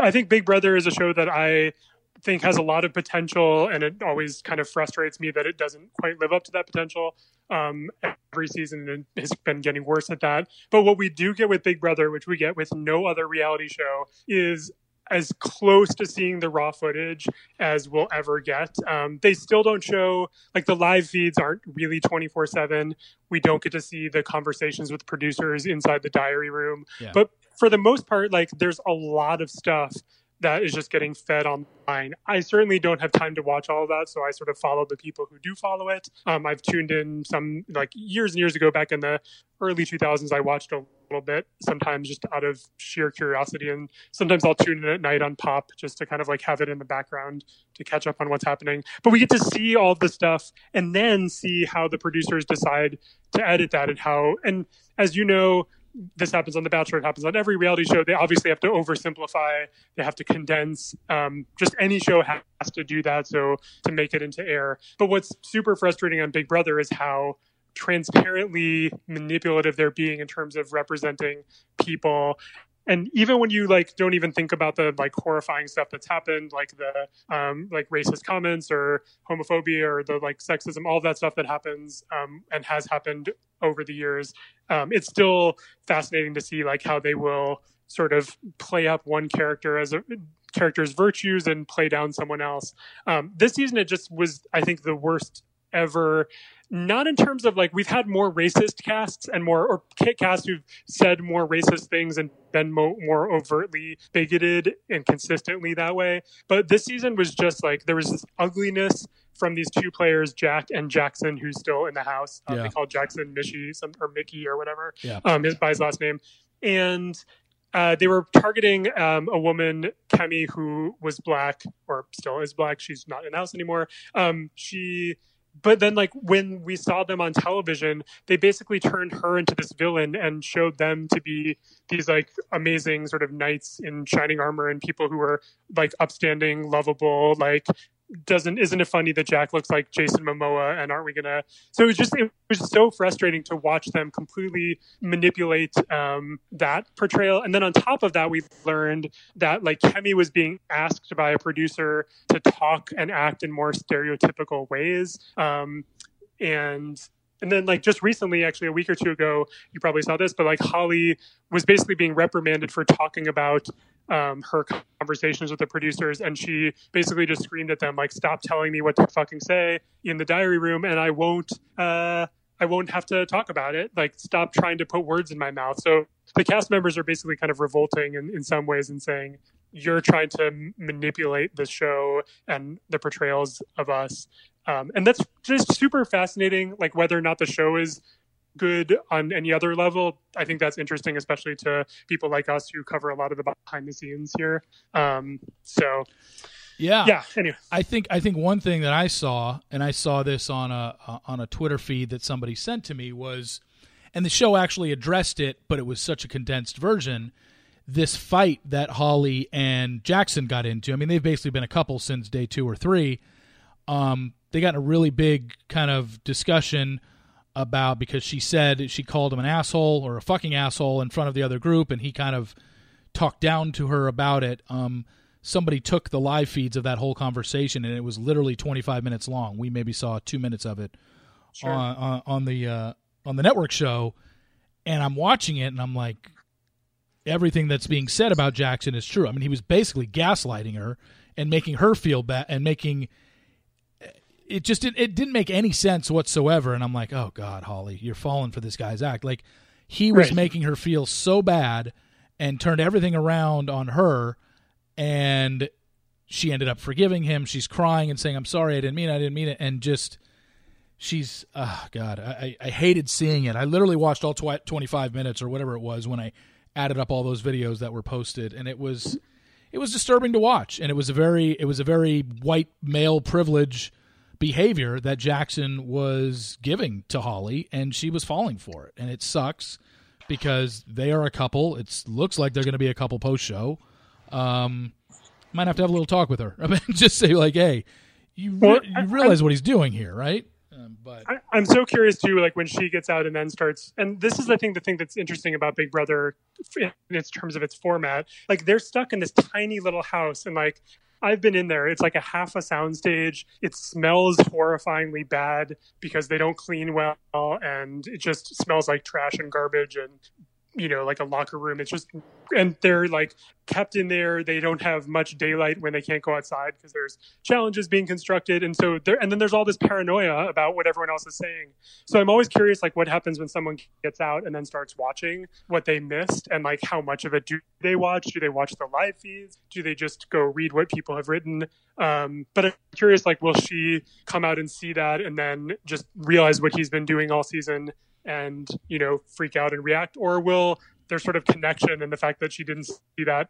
I think Big Brother is a show that I think has a lot of potential, and it always kind of frustrates me that it doesn't quite live up to that potential. Every season it has been getting worse at that. But what we do get with Big Brother, which we get with no other reality show, is as close to seeing the raw footage as we'll ever get. They still don't show, the live feeds aren't really 24/7. We don't get to see the conversations with producers inside the diary room. Yeah. But for the most part, there's a lot of stuff that is just getting fed online. I certainly don't have time to watch all of that, so I sort of follow the people who do follow it. I've tuned in some, years and years ago, back in the early 2000s, I watched a little bit, sometimes just out of sheer curiosity, and sometimes I'll tune in at night on Pop just to kind of have it in the background to catch up on what's happening. But we get to see all the stuff and then see how the producers decide to edit that, and as you know, this happens on The Bachelor, it happens on every reality show. They obviously have to oversimplify. They have to condense. Just any show has to do that, so to make it into air. But what's super frustrating on Big Brother is how transparently manipulative they're being in terms of representing people. And even when you don't even think about the horrifying stuff that's happened, the racist comments or homophobia or the sexism, all that stuff that happens and has happened over the years, it's still fascinating to see how they will sort of play up one character as character's virtues and play down someone else. This season, it just was, I think, the worst ever. Not in terms of, like, we've had more racist casts and casts who've said more racist things and been more overtly bigoted and consistently that way. But this season was just like, there was this ugliness from these two players, Jack and Jackson, who's still in the house. They call Jackson Mickey or whatever, by his last name. And they were targeting a woman, Kemi, who was black, or still is black. She's not in the house anymore. But then, like, when we saw them on television, they basically turned her into this villain and showed them to be these, like, amazing sort of knights in shining armor and people who were, like, upstanding, lovable, like, isn't it funny that Jack looks like Jason Momoa, and aren't we gonna... So it was so frustrating to watch them completely manipulate that portrayal. And then on top of that, we learned that, like, Kemi was being asked by a producer to talk and act in more stereotypical ways. And then, like, just recently, actually a week or two ago, you probably saw this, but, like, Holly was basically being reprimanded for talking about her conversations with the producers, and she basically just screamed at them, like, stop telling me what to fucking say in the diary room, and I won't have to talk about it. Like, stop trying to put words in my mouth. So the cast members are basically kind of revolting in some ways and saying, you're trying to manipulate the show and the portrayals of us. And that's just super fascinating. Like, whether or not the show is good on any other level, I think that's interesting, especially to people like us who cover a lot of the behind the scenes here. Anyway, I think one thing that I saw, and I saw this on a Twitter feed that somebody sent to me, was, and the show actually addressed it, but it was such a condensed version, this fight that Holly and Jackson got into. I mean, they've basically been a couple since day 2 or 3. They got in a really big kind of discussion about, because she called him an asshole, or a fucking asshole, in front of the other group, and he kind of talked down to her about it. Somebody took the live feeds of that whole conversation, and it was literally 25 minutes long. We maybe saw 2 minutes of it on the network show, and I'm watching it, and I'm like, everything that's being said about Jackson is true. I mean, he was basically gaslighting her and making her feel bad, and making... It just didn't make any sense whatsoever. And I'm like, oh, God, Holly, you're falling for this guy's act. Like, he was making her feel so bad and turned everything around on her, and she ended up forgiving him. She's crying and saying, I'm sorry, I didn't mean it. And just, she's, oh, God, I hated seeing it. I literally watched all 25 minutes or whatever it was when I added up all those videos that were posted, and it was disturbing to watch. And it was a very white male privilege behavior that Jackson was giving to Holly, and she was falling for it. And it sucks because they are a couple. It looks like they're going to be a couple post show. Might have to have a little talk with her. I mean, just say, like, hey, you realize what he's doing here, right? But I'm so curious too, like, when she gets out and then starts, and this is the thing that's interesting about Big Brother in its terms of its format. Like, they're stuck in this tiny little house, and, like, I've been in there. It's like a half a soundstage. It smells horrifyingly bad because they don't clean well, and it just smells like trash and garbage and, you know, like a locker room. It's just, and they're, like, kept in there. They don't have much daylight when they can't go outside because there's challenges being constructed. And so there, and then there's all this paranoia about what everyone else is saying. So I'm always curious, like, what happens when someone gets out and then starts watching what they missed, and, like, how much of it do they watch? Do they watch the live feeds? Do they just go read what people have written? But I'm curious, like, will she come out and see that and then just realize what he's been doing all season and, you know, freak out and react? Or will their sort of connection and the fact that she didn't see that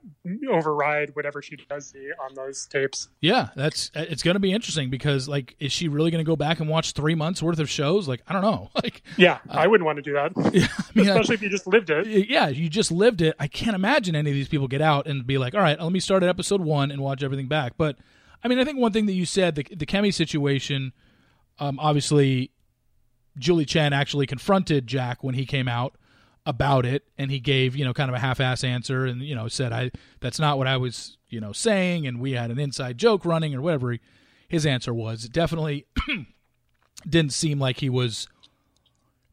override whatever she does see on those tapes? Yeah, it's going to be interesting because, like, is she really going to go back and watch 3 months worth of shows? Like, I don't know. Like, yeah, I wouldn't want to do that. Yeah, I mean, especially if you just lived it. Yeah, you just lived it. I can't imagine any of these people get out and be like, all right, let me start at episode 1 and watch everything back. But I mean, I think one thing that you said, the Kemi situation, obviously, Julie Chen actually confronted Jack when he came out about it, and he gave, you know, kind of a half-ass answer, and, you know, said, that's not what I was, you know, saying, and we had an inside joke running, or whatever his answer was. It definitely didn't seem like he was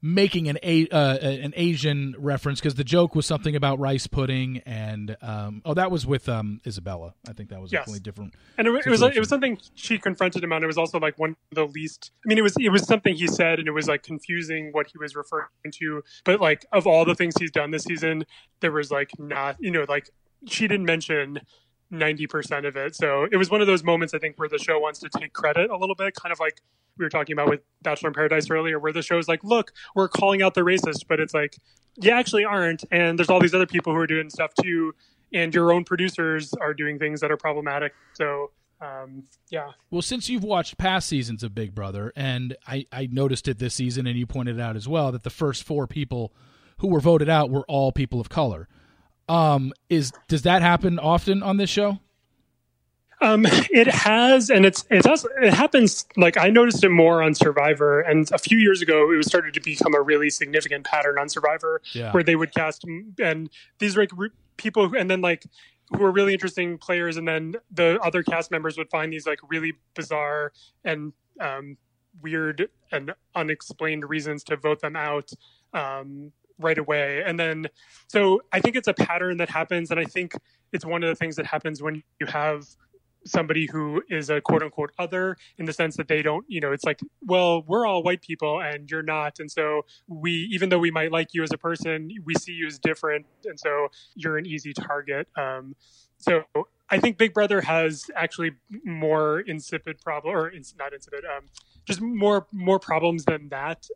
making an Asian reference because the joke was something about rice pudding and that was with Isabella. I think that was definitely different. And it was something she confronted him on. It was also like one of the least. I mean, it was something he said, and it was like confusing what he was referring to. But like of all the things he's done this season, there was like not, you know, like she didn't mention 90% of it. So it was one of those moments, I think, where the show wants to take credit a little bit, kind of like we were talking about with Bachelor in Paradise earlier, where the show's like, look, we're calling out the racist, but it's like, you actually aren't. And there's all these other people who are doing stuff too. And your own producers are doing things that are problematic. So, yeah. Well, since you've watched past seasons of Big Brother, and I noticed it this season, and you pointed out as well that the first 4 people who were voted out were all people of color. Does that happen often on this show? It has, and it happens. Like I noticed it more on Survivor, and a few years ago, it started to become a really significant pattern on Survivor, where they would cast and these like people, and then like who were really interesting players, and then the other cast members would find these like really bizarre and weird and unexplained reasons to vote them out. Right away. And then, so I think it's a pattern that happens. And I think it's one of the things that happens when you have somebody who is a quote unquote other, in the sense that they don't, you know, it's like, well, we're all white people and you're not. And so even though we might like you as a person, we see you as different. And so you're an easy target. So I think Big Brother has actually more insipid problem, or not insipid, just more problems than that.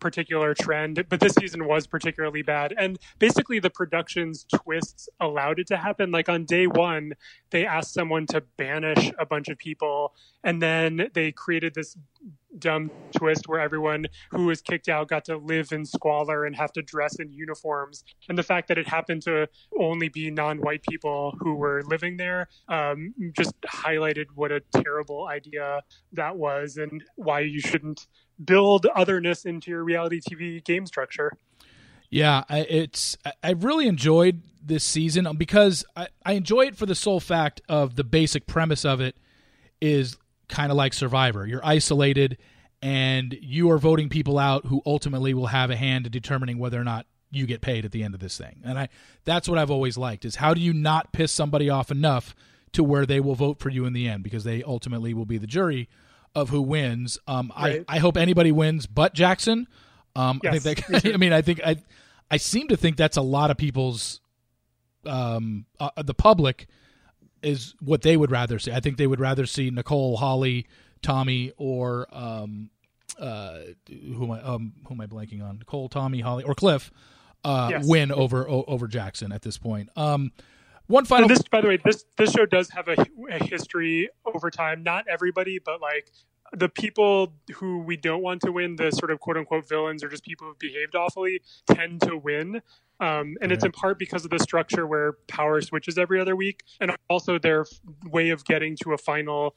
Particular trend, but this season was particularly bad, and basically the production's twists allowed it to happen. Like on day 1, they asked someone to banish a bunch of people, and then they created this dumb twist where everyone who was kicked out got to live in squalor and have to dress in uniforms. And the fact that it happened to only be non-white people who were living there just highlighted what a terrible idea that was, and why you shouldn't build otherness into your reality TV game structure. Yeah, I really enjoyed this season because I enjoy it for the sole fact of the basic premise of it is kind of like Survivor. You're isolated and you are voting people out who ultimately will have a hand in determining whether or not you get paid at the end of this thing. And that's what I've always liked, is how do you not piss somebody off enough to where they will vote for you in the end, because they ultimately will be the jury of who wins. Right. I hope anybody wins but Jackson. Yes. I think that, I seem to think that's a lot of people's the public is what they would rather see. I think they would rather see Nicole, Holly, Tommy, or who am I blanking on? Nicole, Tommy, Holly, or Cliff win over Jackson at this point. One final. And this, by the way, this show does have a history over time. Not everybody, but like the people who we don't want to win, the sort of quote unquote villains, or just people who behaved awfully, tend to win. It's in part because of the structure where power switches every other week, and also their way of getting to a final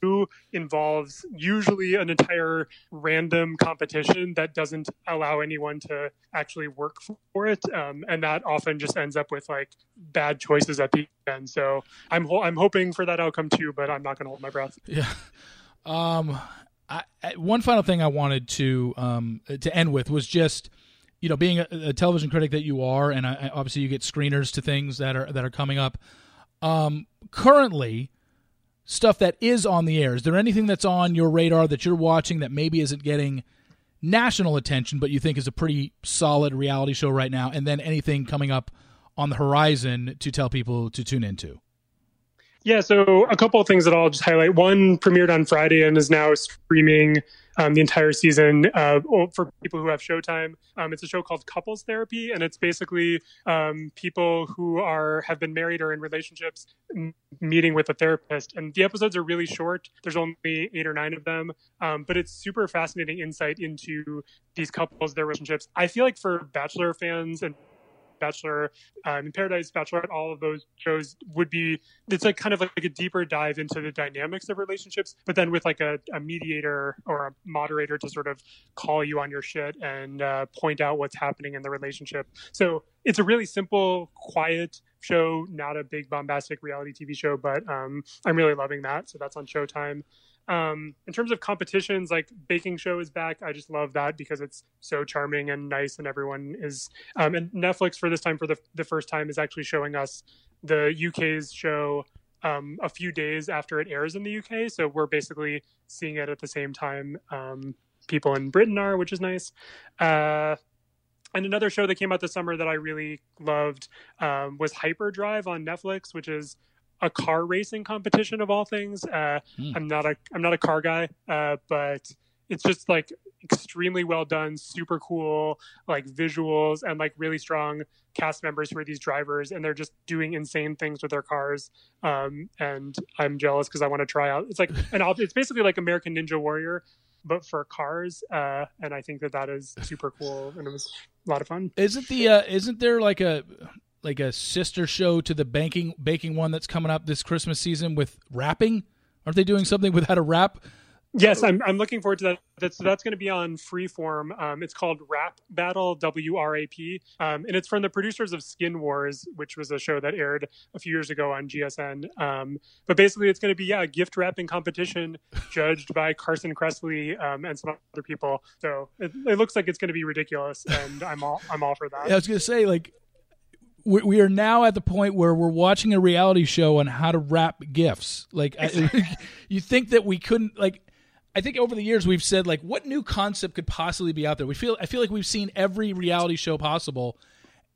2 involves usually an entire random competition that doesn't allow anyone to actually work for it, and that often just ends up with like bad choices at the end. So I'm hoping for that outcome too, but I'm not going to hold my breath. Yeah. One final thing I wanted to end with was just, you know, being a television critic that you are, and obviously you get screeners to things that are coming up. Currently, stuff that is on the air, is there anything that's on your radar that you're watching that maybe isn't getting national attention, but you think is a pretty solid reality show right now? And then anything coming up on the horizon to tell people to tune into? Yeah, so a couple of things that I'll just highlight. One premiered on Friday and is now streaming the entire season for people who have Showtime. It's a show called Couples Therapy, and it's basically people who have been married or in relationships meeting with a therapist. And the episodes are really short. There's only 8 or 9 of them, but it's super fascinating insight into these couples, their relationships. I feel like for Bachelor fans and Bachelor in Paradise, Bachelorette, all of those shows it's like kind of like a deeper dive into the dynamics of relationships, but then with like a mediator or a moderator to sort of call you on your shit and point out what's happening in the relationship. So it's a really simple, quiet, show, not a big bombastic reality TV show, but I'm really loving that. So that's on Showtime. In terms of competitions, like Baking Show is back. I just love that because it's so charming and nice, and everyone is and Netflix for this time, for the first time, is actually showing us the UK's show a few days after it airs in the UK. So we're basically seeing it at the same time people in Britain are, which is nice. And another show that came out this summer that I really loved was Hyperdrive on Netflix, which is a car racing competition of all things. I'm not a car guy, but it's just like extremely well done, super cool, like visuals and like really strong cast members who are these drivers, and they're just doing insane things with their cars. And I'm jealous because I want to try out. It's like it's basically like American Ninja Warrior, but for cars. And I think that is super cool, and it was a lot of fun. Isn't there like a sister show to the baking one that's coming up this Christmas season with rapping? Aren't they doing something with how to rap? Yes, I'm looking forward to that. That's going to be on Freeform. It's called Rap Battle, WRAP, and it's from the producers of Skin Wars, which was a show that aired a few years ago on GSN. But basically, it's going to be a gift wrapping competition judged by Carson Kressley and some other people. So it looks like it's going to be ridiculous, and I'm all for that. Yeah, I was going to say, like, we are now at the point where we're watching a reality show on how to wrap gifts. Like, you think that we couldn't, like. I think over the years we've said, like, what new concept could possibly be out there? I feel like we've seen every reality show possible,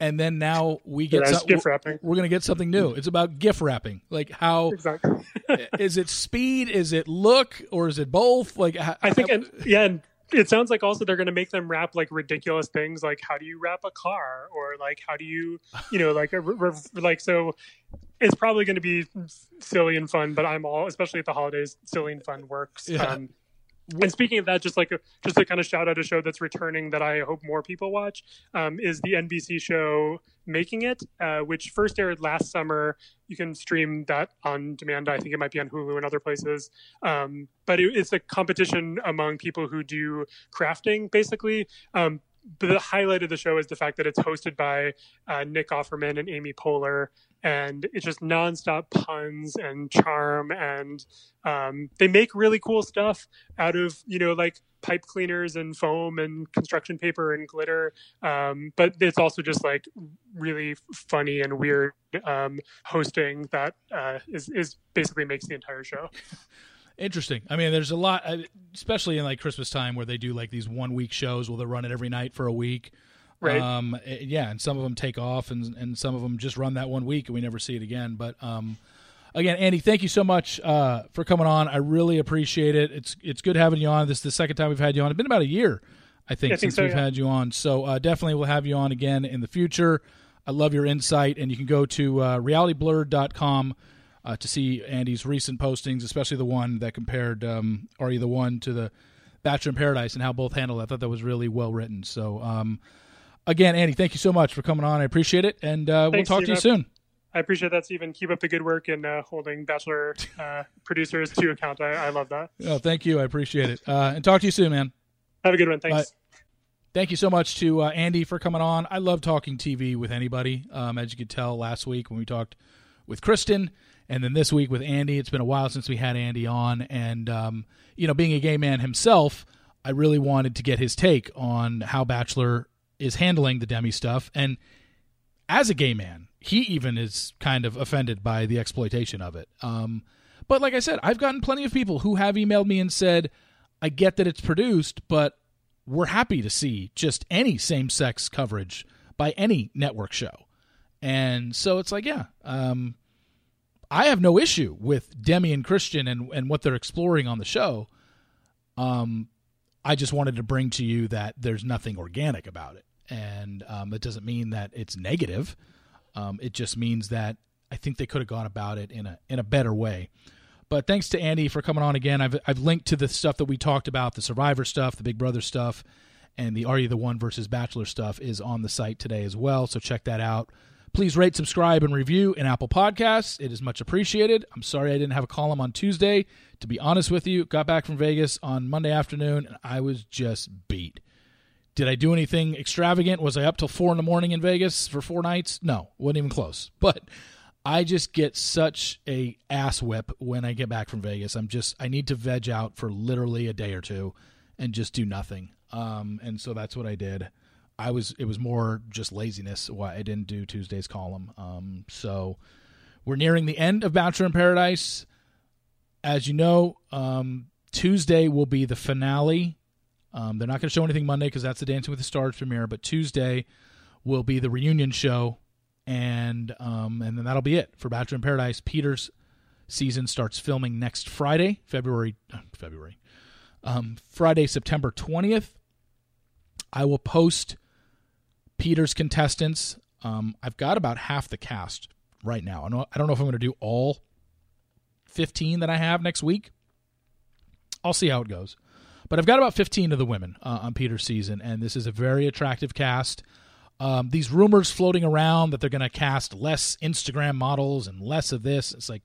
and then now we get gift wrapping. We're going to get something new. It's about gift wrapping. Like, how exactly is it speed? Is it look? Or is it both? Like, I think it sounds like also they're going to make them wrap like ridiculous things, like how do you wrap a car, or like how do you, so. It's probably going to be silly and fun, but I'm all, especially at the holidays, silly and fun works. Yeah. And speaking of that, just to kind of shout out a show that's returning that I hope more people watch is the NBC show Making It, which first aired last summer. You can stream that on demand. I think it might be on Hulu and other places. But it's a competition among people who do crafting, basically. But the highlight of the show is the fact that it's hosted by Nick Offerman and Amy Poehler. And it's just nonstop puns and charm, and they make really cool stuff out of like pipe cleaners and foam and construction paper and glitter. But it's also just like really funny and weird hosting that is basically makes the entire show. Interesting. I mean, there's a lot, especially in like Christmas time, where they do like these 1 week shows where they run it every night for a week. Right. Yeah, and some of them take off, and some of them just run that 1 week, and we never see it again. But again, Andy, thank you so much for coming on. I really appreciate it. It's good having you on. This is the second time we've had you on. It's been about a year, I think, since we've had you on. So definitely we'll have you on again in the future. I love your insight, and you can go to realityblurred.com to see Andy's recent postings, especially the one that compared Are You the One to the Bachelor in Paradise and how both handled it. I thought that was really well written. So. Again, Andy, thank you so much for coming on. I appreciate it, and we'll talk to you soon. I appreciate that, Steve, and keep up the good work in holding Bachelor producers to account. I love that. Oh, thank you. I appreciate it. And talk to you soon, man. Have a good one. Thanks. Thank you so much to Andy for coming on. I love talking TV with anybody. As you could tell last week when we talked with Kristen, and then this week with Andy. It's been a while since we had Andy on, and being a gay man himself, I really wanted to get his take on how Bachelor is handling the Demi stuff. And as a gay man, he even is kind of offended by the exploitation of it. But like I said, I've gotten plenty of people who have emailed me and said, I get that it's produced, but we're happy to see just any same-sex coverage by any network show. And so it's like, yeah, I have no issue with Demi and Christian and what they're exploring on the show. I just wanted to bring to you that there's nothing organic about it. And it doesn't mean that it's negative. It just means that I think they could have gone about it in a better way. But thanks to Andy for coming on again. I've linked to the stuff that we talked about, the Survivor stuff, the Big Brother stuff, and the Are You the One versus Bachelor stuff is on the site today as well. So check that out. Please rate, subscribe, and review in Apple Podcasts. It is much appreciated. I'm sorry I didn't have a column on Tuesday. To be honest with you, got back from Vegas on Monday afternoon, and I was just beat. Did I do anything extravagant? Was I up till 4 a.m. in Vegas for 4 nights? No, wasn't even close. But I just get such a ass whip when I get back from Vegas. I need to veg out for literally a day or two and just do nothing. And so that's what I did. It was more just laziness why I didn't do Tuesday's column. So we're nearing the end of Bachelor in Paradise. As you know, Tuesday will be the finale. They're not going to show anything Monday because that's the Dancing with the Stars premiere, but Tuesday will be the reunion show, and then that'll be it for Bachelor in Paradise. Peter's season starts filming next Friday, Friday, September 20th. I will post Peter's contestants. I've got about half the cast right now. I don't know if I'm going to do all 15 that I have next week. I'll see how it goes. But I've got about 15 of the women on Peter's season, and this is a very attractive cast. These rumors floating around that they're going to cast less Instagram models and less of this, it's like,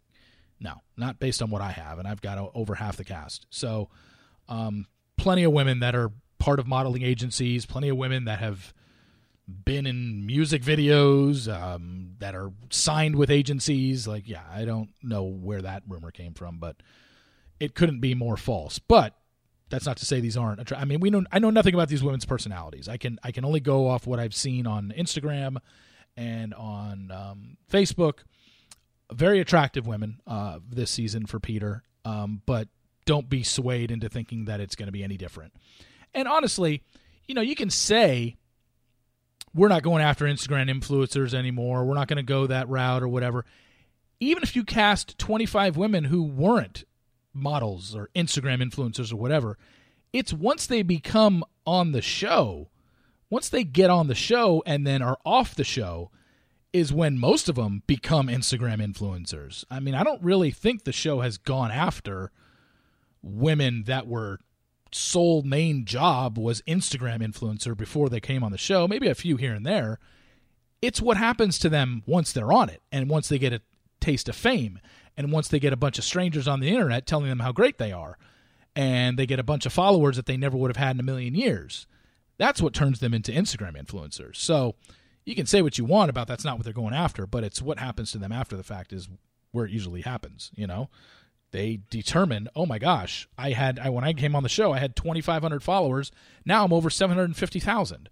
no, not based on what I have, and I've got over half the cast. So plenty of women that are part of modeling agencies, plenty of women that have been in music videos, that are signed with agencies. Like, yeah, I don't know where that rumor came from, but it couldn't be more false. But that's not to say these aren't attractive. I mean, I know nothing about these women's personalities. I can only go off what I've seen on Instagram and on Facebook. Very attractive women this season for Peter, but don't be swayed into thinking that it's going to be any different. And honestly, you can say we're not going after Instagram influencers anymore. We're not going to go that route or whatever. Even if you cast 25 women who weren't models or Instagram influencers or whatever, it's once they become on the show, once they get on the show and then are off the show is when most of them become Instagram influencers. I mean, I don't really think the show has gone after women that were sole main job was Instagram influencer before they came on the show, maybe a few here and there. It's what happens to them once they're on it and once they get a taste of fame. And once they get a bunch of strangers on the internet telling them how great they are, and they get a bunch of followers that they never would have had in a million years, that's what turns them into Instagram influencers. So you can say what you want about that's not what they're going after, but it's what happens to them after the fact is where it usually happens. They determine, oh my gosh, when I came on the show, I had 2,500 followers. Now I'm over 750,000.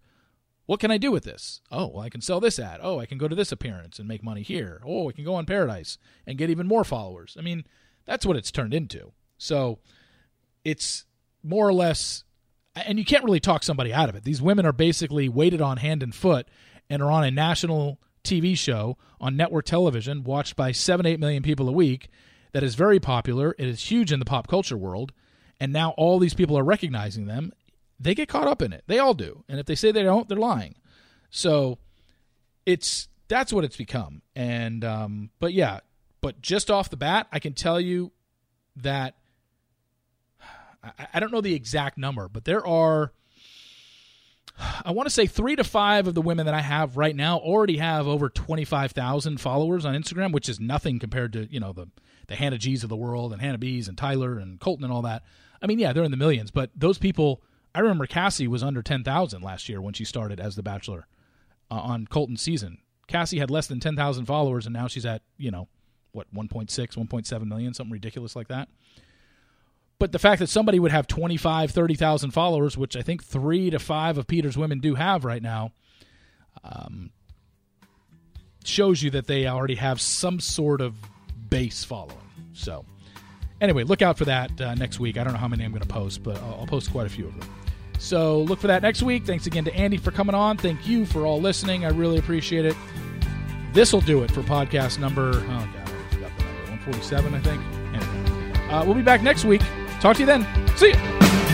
What can I do with this? Oh, well, I can sell this ad. Oh, I can go to this appearance and make money here. Oh, I can go on Paradise and get even more followers. I mean, that's what it's turned into. So it's more or less, and you can't really talk somebody out of it. These women are basically weighted on hand and foot and are on a national TV show on network television watched by 7-8 million people a week that is very popular. It is huge in the pop culture world. And now all these people are recognizing them. They get caught up in it. They all do. And if they say they don't, they're lying. So that's what it's become. And, but just off the bat, I can tell you that I don't know the exact number, but there are, I want to say 3 to 5 of the women that I have right now already have over 25,000 followers on Instagram, which is nothing compared to, the Hannah G's of the world and Hannah B's and Tyler and Colton and all that. I mean, yeah, they're in the millions, but those people, I remember Cassie was under 10,000 last year when she started as The Bachelor on Colton's season. Cassie had less than 10,000 followers, and now she's at, 1.6, 1.7 million, something ridiculous like that. But the fact that somebody would have 25, 30,000 followers, which I think 3 to 5 of Peter's women do have right now, shows you that they already have some sort of base following. So anyway, look out for that next week. I don't know how many I'm going to post, but I'll post quite a few of them. So look for that next week. Thanks again to Andy for coming on. Thank you for all listening. I really appreciate it. This will do it for podcast number 147, I think. Anyway, we'll be back next week. Talk to you then. See ya.